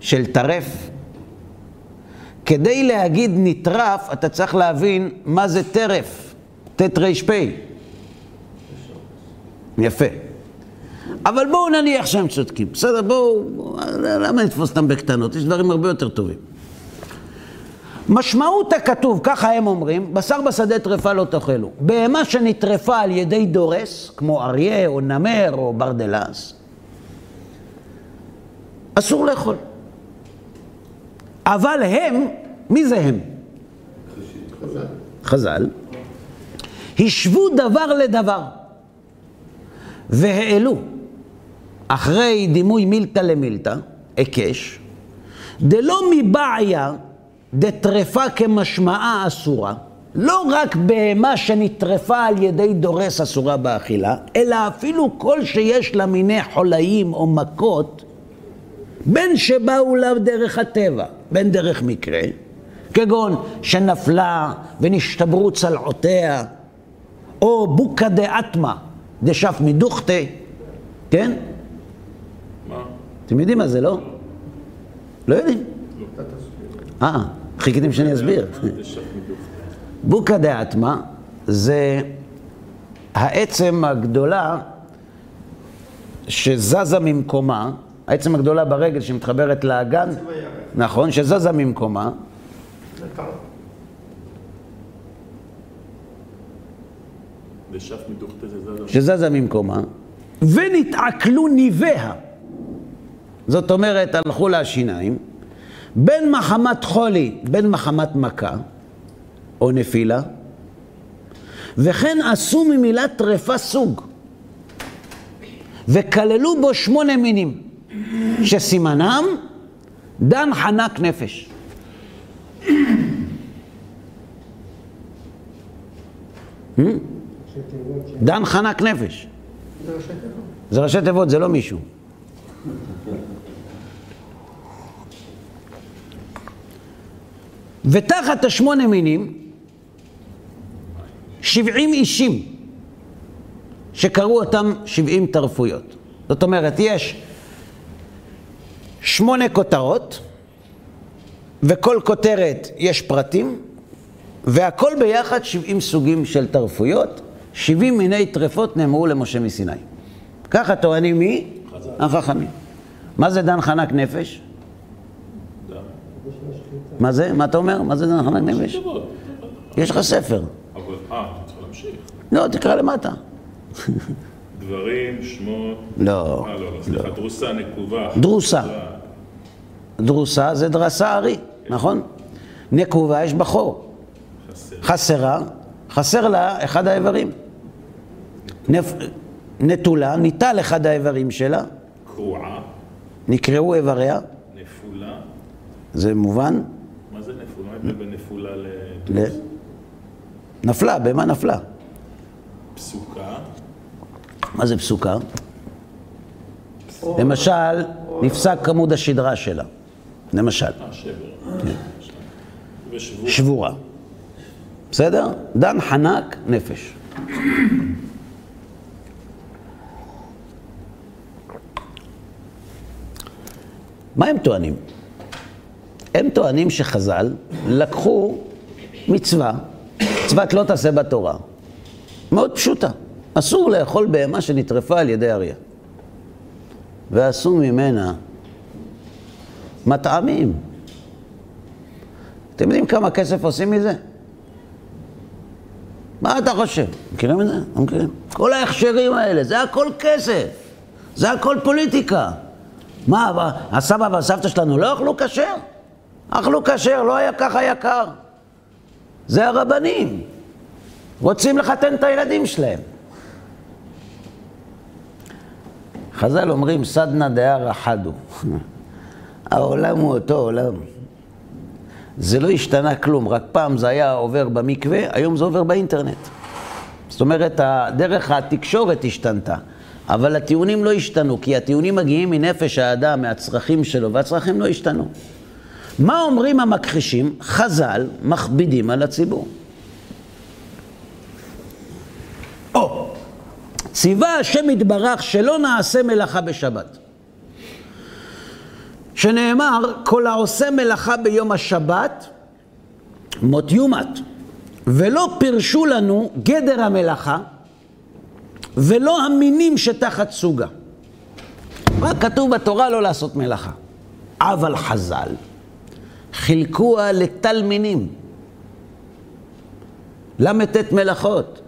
של טרף. כדי להגיד נטרף, אתה צריך להבין מה זה טרף, תתרשפי. יפה. אבל בואו נניח שהם צודקים, בסדר? בואו, למה נתפוס אותם בקטנות? יש דברים הרבה יותר טובים. משמעות הכתוב, ככה הם אומרים, בשר בשדה טרפה לא תאכלו. בהמה שנטרפה על ידי דורס, כמו אריה או נמר או ברדלס, אסור לאכול. אבל הם, מי זה הם? חז"ל. חז"ל. השוו דבר לדבר. והעלו, אחרי דימוי מילתא למילתא, הקש, דלא מבעיה דטרפה כמשמעה אסורה, לא רק בהמה שנטרפה על ידי דורס אסורה באכילה, אלא אפילו כל שיש לה מיני חולאים או מכות, בין שבאו לה דרך הטבע, בין דרך מקרה, כגון שנפלה ונשתברו צלעותיה, או בוקה דאטמה, דשף מדוכתה, כן? מה? אתם יודעים מה זה, לא? לא יודעים? חיכיתם שאני אסביר. בוקה דאטמה זה העצם הגדולה שזזה ממקומה, העצם הגדולה ברגל שמתחברת לאגן, נכון, שזזה ממקומה. שזזה ממקומה, ונתעכלו ניביה. זאת אומרת, הלכו לה השיניים, בין מחמת חולי, בין מחמת מכה, או נפילה, וכן עשו ממילה טרפה סוג, וכללו בו 8 מינים, שסימנם דן חנק נפש. דן חנק נפש. זה ראשי תיבות. זה ראשי תיבות, זה לא מישהו. ותחת 8 מינים, 70 אישים, שקראו אותם 70 טרפויות. זאת אומרת, יש 8 כותרות, וכל כותרת יש פרטים, והכל ביחד 70 סוגים של טרפויות, 70 מיני טרפות נאמרו למשה מסיני. ככה טוענים מי? החכמים. מה זה דן חנק נפש? מה זה? מה אתה אומר? מה זה דן חנק נפש? יש לך ספר. אבל, אתה צריך להמשיך. לא, תקרא למטה. דברים, שמות... לא. סליחה, דרוסה, נקובה. דרוסה. דרוסה זה דרסה ארי, נכון? נקובה יש בחור. חסרה. חסר לה אחד האיברים. נטולה, ניטל אחד האיברים שלה. קרועה. נקראו איבריה. נפולה. זה מובן? מה זה נפולה? מה בין נפולה לדרוס? נפלה, במה נפלה? פסוקה. מה זה פסוקה? למשל, נפסק עמוד השדרה שלה. למשל. שבורה. בסדר? דן חנק נפש. מה הם טוענים? הם טוענים שחז"ל לקחו מצווה, מצוות לא תעשה בתורה. מאוד פשוטה. אסור לאכול בהמה שנטרפה על ידי אריה. ועשו ממנה מטעמים. אתם יודעים כמה כסף עושים מזה? מה אתה חושב? מכירים את זה? לא מכירים. כל ההכשרים האלה, זה הכל כסף. זה הכל פוליטיקה. מה, הסבא והסבתא שלנו לא אכלו כשר? אכלו כשר, לא היה ככה יקר. זה הרבנים. רוצים לחתן את הילדים שלהם. חז"ל אומרים, סדנא דארעא חד-הוא. העולם הוא אותו עולם. זה לא השתנה כלום, רק פעם זה היה עובר במקווה, היום זה עובר באינטרנט. זאת אומרת, דרך התקשורת השתנתה, אבל הטיעונים לא השתנו, כי הטיעונים מגיעים מנפש האדם, מהצרכים שלו, והצרכים לא השתנו. מה אומרים המכחישים? חז"ל מכבידים על הציבור. או, ציווה השם יתברך שלא נעשה מלאכה בשבת. שנאמר, כל העושה מלאכה ביום השבת, מות יומת. ולא פירשו לנו גדר המלאכה, ולא המינים שתחת סוגה. רק כתוב בתורה לא לעשות מלאכה. אבל חז"ל, חילקוה לתל מינים. למתת מלאכות.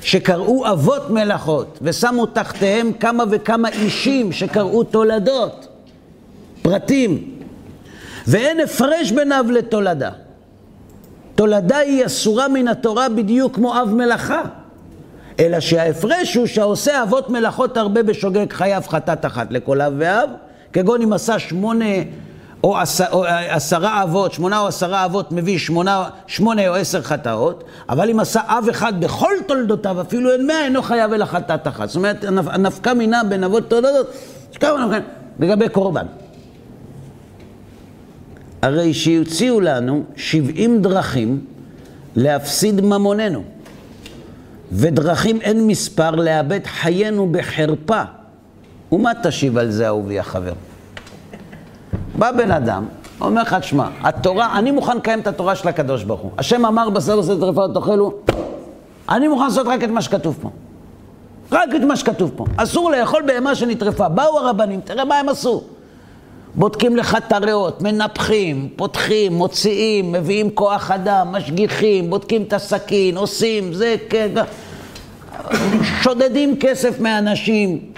שקראו אבות מלאכות, ושמו תחתיהם כמה וכמה אישים שקראו תולדות. פרטים, ואין הפרש בין אב לתולדה. תולדה היא אסורה מן התורה בדיוק כמו אב מלאכה, אלא שההפרש הוא שהעושה אבות מלאכות הרבה בשוגג חייב חטאת אחת לכל אב ואב, כגון אם עשה 8 או 10 אבות, מביא 8 או 10 חטאות, אבל אם עשה אב אחד בכל תולדותיו, אפילו אין 100, אינו חייב אלא חטאת אחת. זאת אומרת, הנפקה מינה בין אבות תולדות, לגבי קורבן. הרי שיוציאו לנו 70 דרכים להפסיד ממוננו, ודרכים אין מספר לאבד חיינו בחרפה. ומה תשיב על זה, אהובי החבר? בא בן אדם, אומר לך, תשמע, התורה, אני מוכן לקיים את התורה של הקדוש ברוך הוא. השם אמר, בשר ושעיר תאכלו תאכלו, אני מוכן לעשות רק את מה שכתוב פה. רק את מה שכתוב פה. אסור לאכול בהמה שנטרפה. באו הרבנים, תראה מה הם עשו. בודקים לך את הריאות, מנפחים, פותחים, מוציאים, מביאים כוח אדם, משגיחים, בודקים את הסכין, עושים, זה ככה. שודדים כסף מאנשים.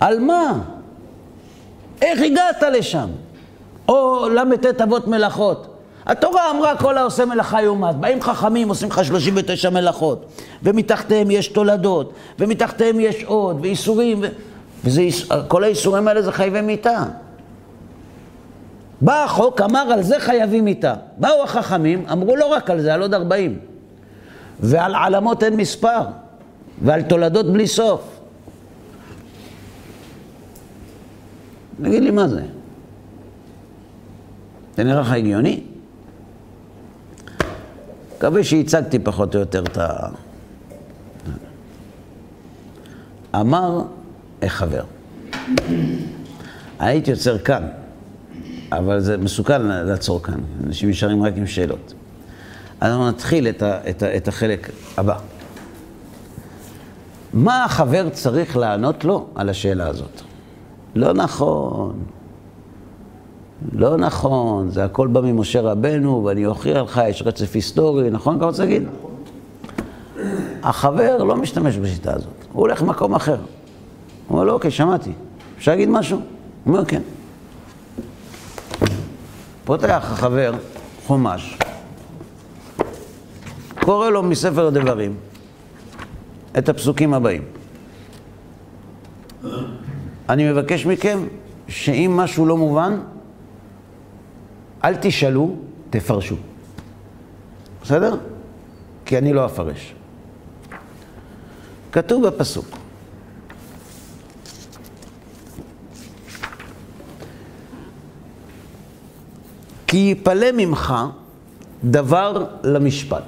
על מה? איך הגעת לשם? או למתת אבות מלאכות. התורה אמרה כל העושה מלאכה יומת. באים חכמים, עושים לך 39 מלאכות. ומתחתיהם יש תולדות, ומתחתיהם יש עוד, ואיסורים. כל האיסורים האלה זה חייבי מיתה. בא החוק, אמר על זה חייבים מיתה. באו החכמים, אמרו לא רק על זה, על עוד 40. ועל עלמות אין מספר. ועל תולדות בלי סוף. נגיד לי מה זה? זה נראה לך הגיוני? מקווה שהצגתי פחות או יותר את ה... אמר חבר. הייתי יוצר כאן. אבל זה מסוכן לעצור כאן. אנשים נשארים רק עם שאלות. אנחנו נתחיל את החלק הבא. מה החבר צריך לענות לו על השאלה הזאת? לא נכון. לא נכון. זה הכל בא ממשה רבנו, ואני אוכיח לך, יש רצף היסטורי, נכון? כמו תגיד? החבר לא משתמש בשיטה הזאת. הוא הולך למקום אחר. הוא אומר לו, אוקיי, שמעתי. אפשר להגיד משהו? הוא אומר, כן. פותח החבר חומש, קורא לו מספר הדברים את הפסוקים הבאים. אני מבקש מכם שאם משהו לא מובן, אל תשאלו, תפרשו. בסדר? כי אני לא אפרש. כתוב בפסוק. כי יפלה ממך דבר למשפט.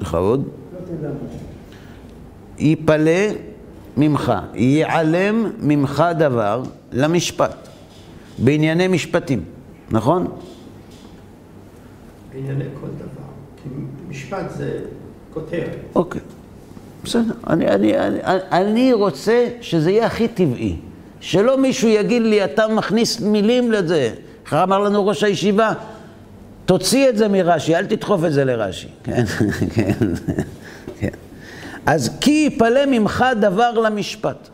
לכבוד. יפלה ממך, ייעלם ממך דבר למשפט. בענייני משפטים, נכון? בענייני כל דבר. כי משפט זה כותר. אוקיי. בסדר. אני רוצה שזה יהיה הכי טבעי. שלא מישהו יגיד לי, אתה מכניס מילים לזה. אחר אמר לנו ראש הישיבה, תוציא את זה מרש"י, אל תדחוף את זה לרש"י. כן, כן, כן. אז כי יפלה ממך דבר למשפט.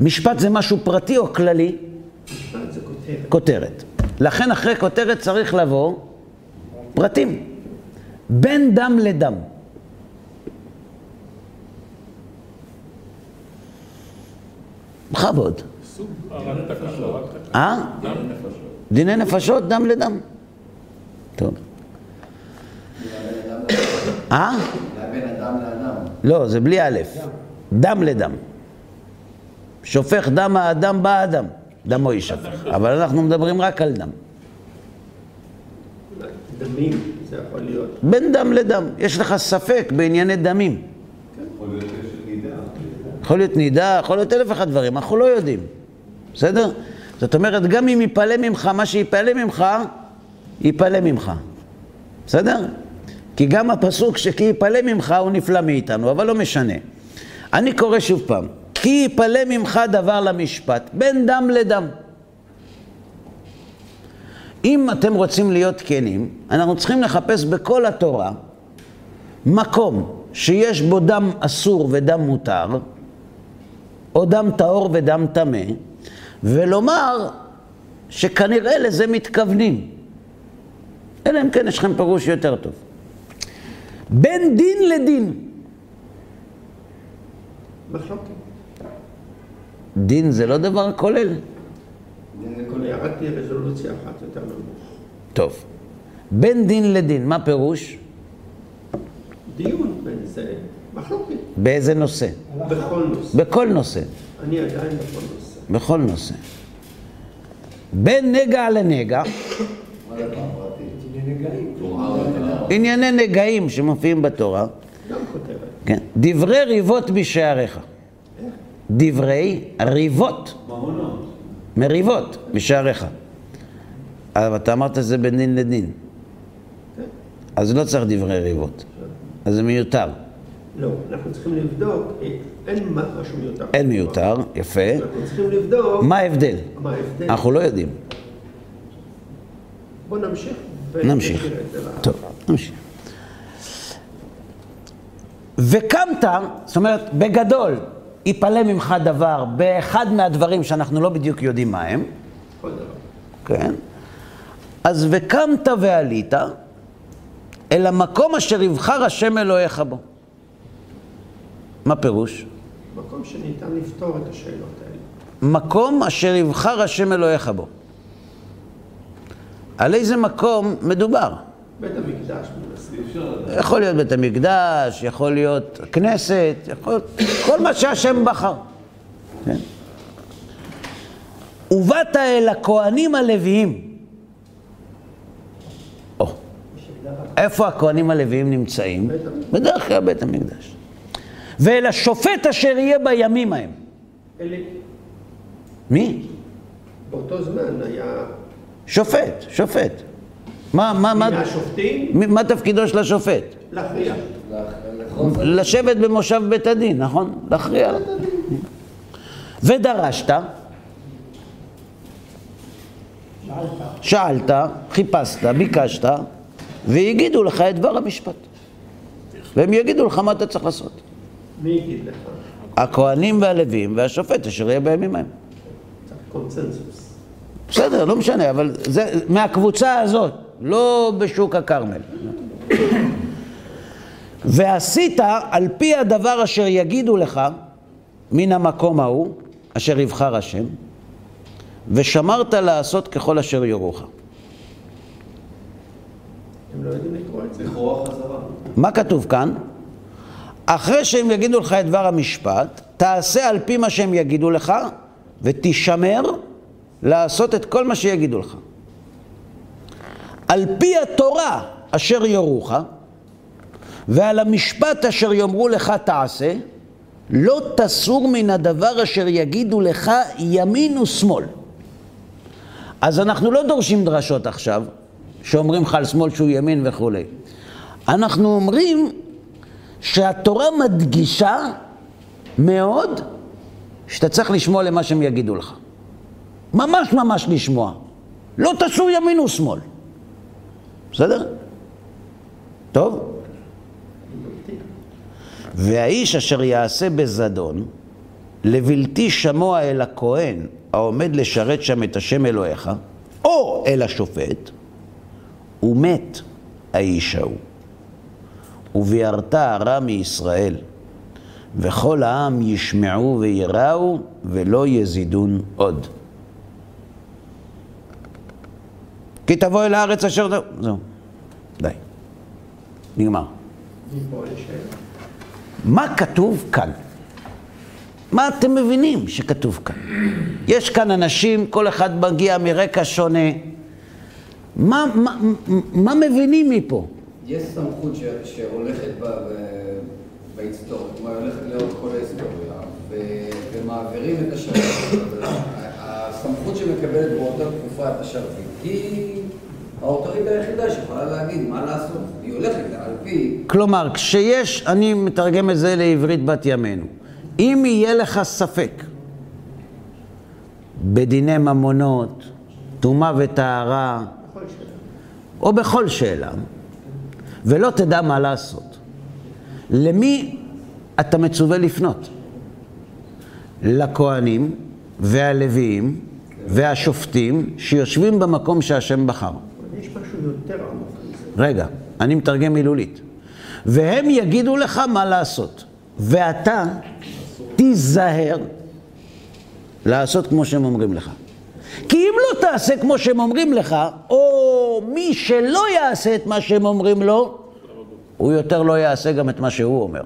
משפט זה משהו פרטי או כללי? משפט זה כותרת. כותרת. לכן אחרי כותרת צריך לבוא פרטים. בין דם לדם. בכבוד. דיני נפשות. דיני נפשות, דם לדם. טוב. בין אדם לאדם. לא, זה בלי א'. דם לדם. שופך דם האדם באדם. דמו יישפך. אבל אנחנו מדברים רק על דם. דמים, זה יכול להיות. בין דם לדם. יש לך ספק בענייני דמים. יכול להיות נידה. יכול להיות נידה, יכול להיות אלף אחד דברים. אנחנו לא יודעים. בסדר? זאת אומרת, גם אם ייפלה ממך, מה שיפלה ממך, ייפלה ממך. בסדר? כי גם הפסוק שכי ייפלה ממך הוא נפלא מאיתנו, אבל לא משנה. אני קורא שוב פעם. כי יפלה ממך דבר למשפט, בין דם לדם. אם אתם רוצים להיות כנים, אנחנו צריכים לחפש בכל התורה מקום שיש בו דם אסור ודם מותר, או דם טהור ודם טמא, ולומר שכנראה לזה מתכוונים. אלא אם כן יש לכם פירוש יותר טוב. בין דין לדין. מחלוקת. דין זה לא דבר כולל. ירדתי רזולוציה אחת יותר נמוך. טוב. בין דין לדין, מה פירוש? דיון בין זה, מחלוקת. באיזה נושא? בכל נושא. בכל נושא. אני עדיין בכל נושא. בכל נושא. בין נגע לנגע. ענייני נגעים שמופיעים בתורה. גם כותרת. דברי ריבות בשעריך. דברי ריבות, מריבות, משעריך. אבל אתה אמרת זה בין דין לדין. אז לא צריך דברי ריבות. אז זה מיותר. לא, אנחנו צריכים לבדוק, אין משהו מיותר. אין מיותר, יפה. אנחנו צריכים לבדוק... מה ההבדל? אנחנו לא יודעים. בוא נמשיך. נמשיך. טוב, נמשיך. וקמת, זאת אומרת, בגדול, ייפלה ממך דבר באחד מהדברים שאנחנו לא בדיוק יודעים מה הם. כל דבר. כן. אז וקמת ועלית אל המקום אשר יבחר השם אלוהיך בו. מה פירוש? מקום שניתן לפתור את השאלות האלה. מקום אשר יבחר השם אלוהיך בו. על איזה מקום מדובר? בית המקדש. יכול להיות בית המקדש, יכול להיות כנסת, כל מה שהשם בחר. ובאת אל הכהנים הלוויים. איפה הכהנים הלוויים נמצאים? בדרך כלל בית המקדש. ואל השופט אשר יהיה בימים ההם. מי? באותו זמן היה... שופט, שופט. מה תפקידו של השופט? להכריע. לשבת במושב בית הדין, נכון? להכריע. ודרשת, שאלת, חיפשת, ביקשת, ויגידו לך את דבר המשפט. והם יגידו לך מה אתה צריך לעשות. מי יגיד לך? הכהנים והלוויים והשופט אשר יהיה בימים ההם. קונצנזוס. בסדר, לא משנה, אבל זה מהקבוצה הזאת. לא בשוק הכרמל. ועשית על פי הדבר אשר יגידו לך מן המקום ההוא אשר יבחר השם, ושמרת לעשות ככל אשר יורוך. הם לא יודעים לקרוא את זה. לכרוע חזרה. מה כתוב כאן? אחרי שהם יגידו לך את דבר המשפט, תעשה על פי מה שהם יגידו לך, ותשמר לעשות את כל מה שיגידו לך. על פי התורה אשר יורוך, ועל המשפט אשר יאמרו לך תעשה, לא תסור מן הדבר אשר יגידו לך ימין ושמאל. אז אנחנו לא דורשים דרשות עכשיו, שאומרים לך על שמאל שהוא ימין וכו'. אנחנו אומרים שהתורה מדגישה מאוד שאתה צריך לשמוע למה שהם יגידו לך. ממש ממש לשמוע. לא תסור ימין ושמאל. בסדר? טוב? והאיש אשר יעשה בזדון, לבלתי שמוע אל הכהן, העומד לשרת שם את השם אלוהיך, או אל השופט, ומת האיש ההוא. וביארת הרע מישראל, וכל העם ישמעו ויראו, ולא יזידון עוד. כי תבוא אל הארץ אשר... זהו, די. נגמר. מה כתוב כאן? מה אתם מבינים שכתוב כאן? יש כאן אנשים, כל אחד מגיע מרקע שונה. מה מבינים מפה? יש סמכות שהולכת בהיסטוריה, כלומר הולכת לאורך כל ההיסטוריה, ומעבירים את השרביט. הסמכות שמקבלת באותה תקופה את השרביט היא האוטוריטה היחידה שיכולה להגיד מה לעשות, היא הולכת על פי... כלומר, כשיש, אני מתרגם את זה לעברית בת ימינו, אם יהיה לך ספק בדיני ממונות, תומה וטהרה, או בכל שאלה, ולא תדע מה לעשות, למי אתה מצווה לפנות? לכהנים והלוויים והשופטים שיושבים במקום שהשם בחר. יש משהו יותר עמוק מזה. רגע, אני מתרגם מילולית. והם יגידו לך מה לעשות, ואתה תיזהר לעשות כמו שהם אומרים לך. כי אם לא תעשה כמו שהם אומרים לך, או מי שלא יעשה את מה שהם אומרים לו, הוא יותר לא יעשה גם את מה שהוא אומר.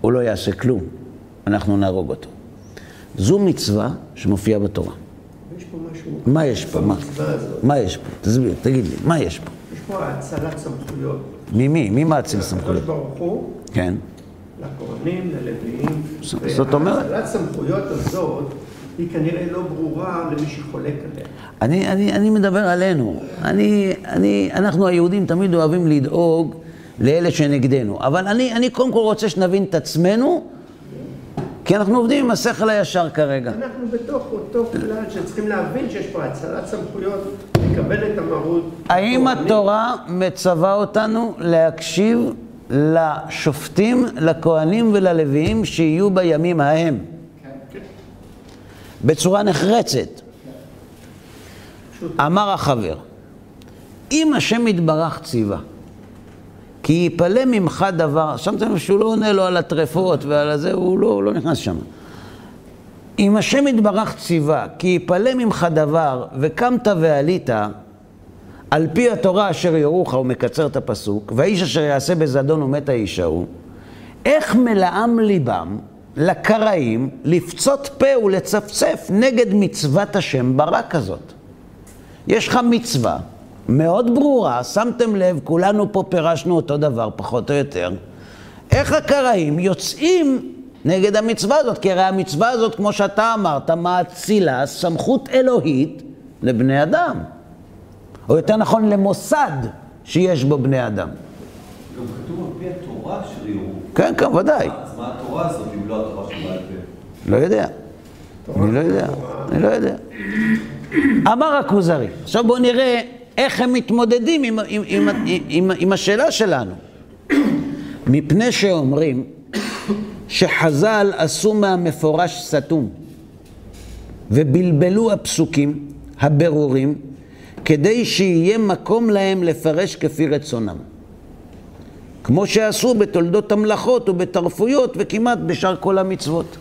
הוא לא יעשה כלום. אנחנו נהרוג אותו. זו מצווה שמופיעה בתורה. יש פה משהו... מה יש פה? מה יש פה? תסביר, תגיד לי, מה יש פה? יש פה האצלת סמכויות. ממי? מי מאציל סמכויות? הקדוש ברוך הוא. כן. לכהנים, ללוויים. זאת אומרת? האצלת סמכויות הזאת היא כנראה לא ברורה למי שחולק עליה. אני מדבר עלינו. אנחנו היהודים תמיד אוהבים לדאוג לאלה שנגדנו. אבל אני קודם כל רוצה שנבין את עצמנו, כי אנחנו עובדים עם השכל הישר כרגע. אנחנו בתוך אותו כלל שצריכים להבין שיש פה הצלת סמכויות, לקבל את המרות. האם התורה מצווה אותנו להקשיב לשופטים, לכהנים וללוויים שיהיו בימים ההם? בצורה נחרצת. אמר החבר, אם השם יתברך ציווה, כי ייפלא ממך דבר, שמתם לב שהוא לא עונה לו על הטרפות ועל זה, הוא לא נכנס שם. אם השם יתברך ציווה, כי ייפלא ממך דבר, וקמת ועלית, על פי התורה אשר יורוך, הוא מקצר את הפסוק, והאיש אשר יעשה בזדון ומת האיש ההוא, איך מלאם ליבם, לקראים, לפצות פה ולצפצף נגד מצוות השם ברא כזאת. יש לך מצווה מאוד ברורה, שמתם לב, כולנו פה פירשנו אותו דבר, פחות או יותר. איך הקראים יוצאים נגד המצווה הזאת? כי הרי המצווה הזאת, כמו שאתה אמרת, מאצילה סמכות אלוהית לבני אדם. או יותר נכון, למוסד שיש בו בני אדם. גם כתוב על פי התורה שרירו. כן, כן, ודאי. אז מה התורה הזאת, אם לא התורה שבעל פה? לא יודע. אני לא יודע. אמר הכוזרי. עכשיו בואו נראה איך הם מתמודדים עם השאלה שלנו. מפני שאומרים שחז"ל עשו מהמפורש סתום, ובלבלו הפסוקים, הבירורים, כדי שיהיה מקום להם לפרש כפי רצונם. כמו שעשו בתולדות המלאכות ובתרפויות וכמעט בשאר כל המצוות.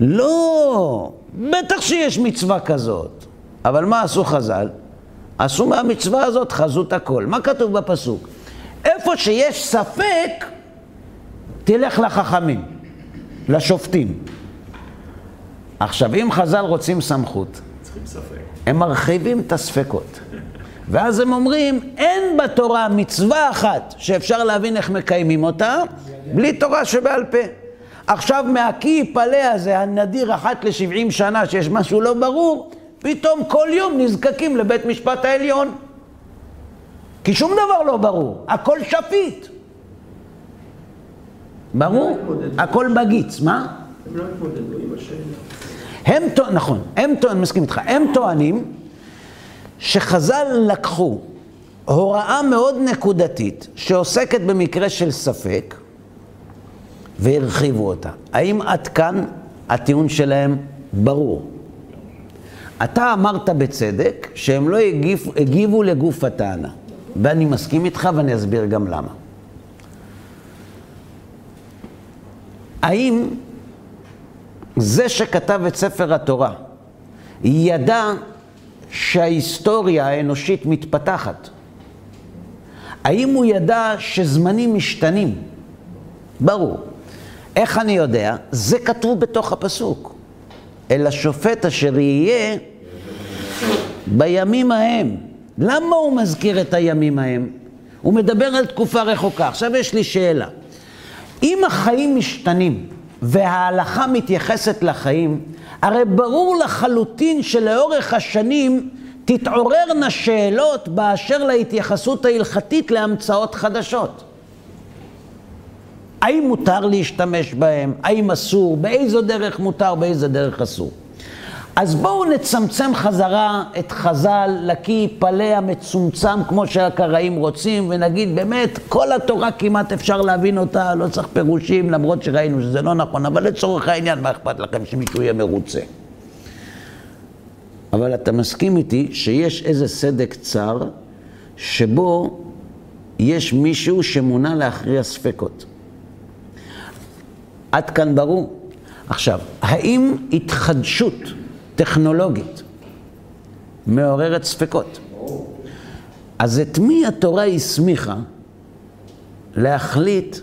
לא, בטח שיש מצווה כזאת. אבל מה עשו חז"ל? עשו מהמצווה הזאת חזות הכל. מה כתוב בפסוק? איפה שיש ספק, תלך לחכמים, לשופטים. עכשיו, אם חז"ל רוצים סמכות, הם מרחיבים את הספקות. ואז הם אומרים, אין בתורה מצווה אחת שאפשר להבין איך מקיימים אותה, בלי תורה שבעל פה. עכשיו, מהקי ייפלה הזה, הנדיר אחת ל-70 שנה, שיש משהו לא ברור, פתאום כל יום נזקקים לבית משפט העליון. כי שום דבר לא ברור, הכל שפיט. ברור? הכל בגיץ, מה? הם לא התמודדו עם השאלה. נכון, הם טוענים שחז"ל לקחו הוראה מאוד נקודתית שעוסקת במקרה של ספק והרחיבו אותה. האם עד כאן הטיעון שלהם ברור? אתה אמרת בצדק שהם לא הגיבו לגוף הטענה, ואני מסכים איתך ואני אסביר גם למה. האם זה שכתב את ספר התורה ידע שההיסטוריה האנושית מתפתחת? האם הוא ידע שזמנים משתנים? ברור. איך אני יודע? זה כתוב בתוך הפסוק. אל השופט אשר יהיה בימים ההם. למה הוא מזכיר את הימים ההם? הוא מדבר על תקופה רחוקה. עכשיו יש לי שאלה. אם החיים משתנים וההלכה מתייחסת לחיים, הרי ברור לחלוטין שלאורך השנים תתעוררנה שאלות באשר להתייחסות ההלכתית להמצאות חדשות. האם מותר להשתמש בהם? האם אסור? באיזו דרך מותר? באיזו דרך אסור? אז בואו נצמצם חזרה את חז"ל לקי פלא המצומצם כמו שהקראים רוצים, ונגיד באמת כל התורה כמעט אפשר להבין אותה, לא צריך פירושים, למרות שראינו שזה לא נכון, אבל לצורך העניין מה אכפת לכם שמישהו יהיה מרוצה. אבל אתה מסכים איתי שיש איזה סדק צר שבו יש מישהו שמונה להכריע ספקות. עד כאן ברור. עכשיו, האם התחדשות טכנולוגית מעוררת ספקות? אז את מי התורה הסמיכה להחליט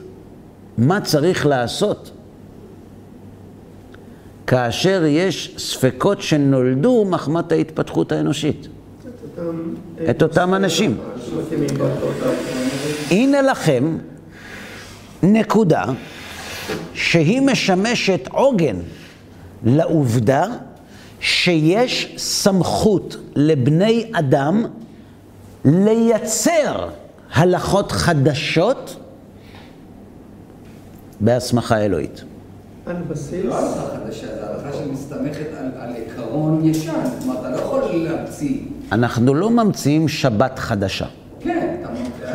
מה צריך לעשות כאשר יש ספקות שנולדו מחמת ההתפתחות האנושית? את אותם אנשים. הנה לכם נקודה שהיא משמשת עוגן לעובדה שיש סמכות לבני אדם לייצר הלכות חדשות בהסמכה אלוהית. על בסיס לא הלכה חדשה, זה הלכה שמסתמכת על עיקרון ישן, זאת אומרת, אתה לא יכול להמציא. אנחנו לא ממציאים שבת חדשה. כן,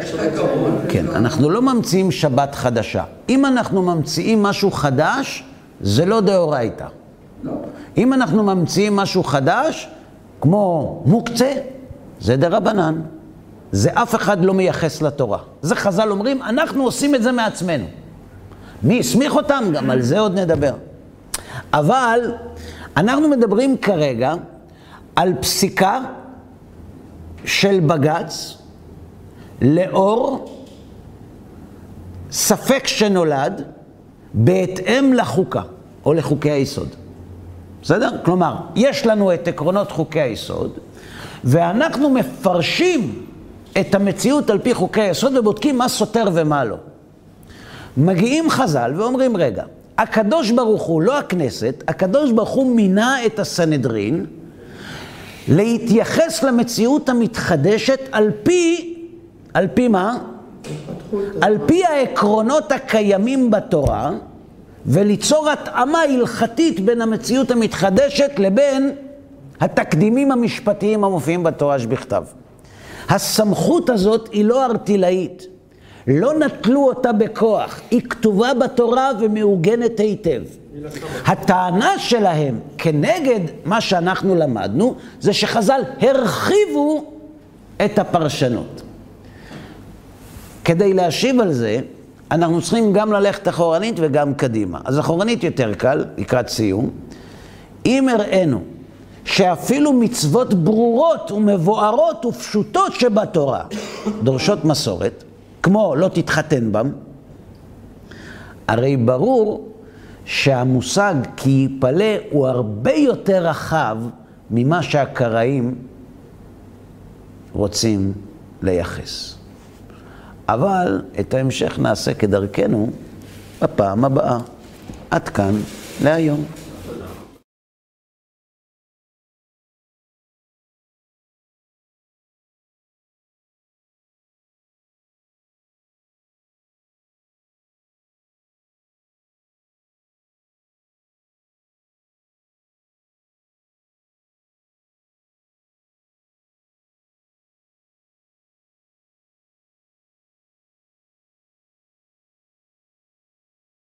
יש לך עיקרון. כן, אנחנו לא ממציאים שבת חדשה. אם אנחנו ממציאים משהו חדש, זה לא דאורייתא. אם אנחנו ממציאים משהו חדש, כמו מוקצה, זה דרבנן. זה אף אחד לא מייחס לתורה. זה חז"ל אומרים, אנחנו עושים את זה מעצמנו. מי הסמיך אותם? גם על זה עוד נדבר. אבל אנחנו מדברים כרגע על פסיקה של בג"ץ לאור ספק שנולד בהתאם לחוקה או לחוקי היסוד. בסדר? כלומר, יש לנו את עקרונות חוקי היסוד, ואנחנו מפרשים את המציאות על פי חוקי היסוד ובודקים מה סותר ומה לא. מגיעים חז"ל ואומרים, רגע, הקדוש ברוך הוא, לא הכנסת, הקדוש ברוך הוא מינה את הסנהדרין להתייחס למציאות המתחדשת על פי מה? על פי העקרונות הקיימים בתורה, וליצור התאמה הלכתית בין המציאות המתחדשת לבין התקדימים המשפטיים המופיעים בתורה שבכתב. הסמכות הזאת היא לא ארטילאית, לא נטלו אותה בכוח, היא כתובה בתורה ומעוגנת היטב. הטענה שלהם כנגד מה שאנחנו למדנו, זה שחז"ל הרחיבו את הפרשנות. כדי להשיב על זה, אנחנו צריכים גם ללכת אחורנית וגם קדימה. אז אחורנית יותר קל, לקראת סיום. אם הראינו שאפילו מצוות ברורות ומבוארות ופשוטות שבתורה דורשות מסורת, כמו לא תתחתן בם, הרי ברור שהמושג כי ייפלה הוא הרבה יותר רחב ממה שהקראים רוצים לייחס. אבל את ההמשך נעשה כדרכנו בפעם הבאה. עד כאן להיום.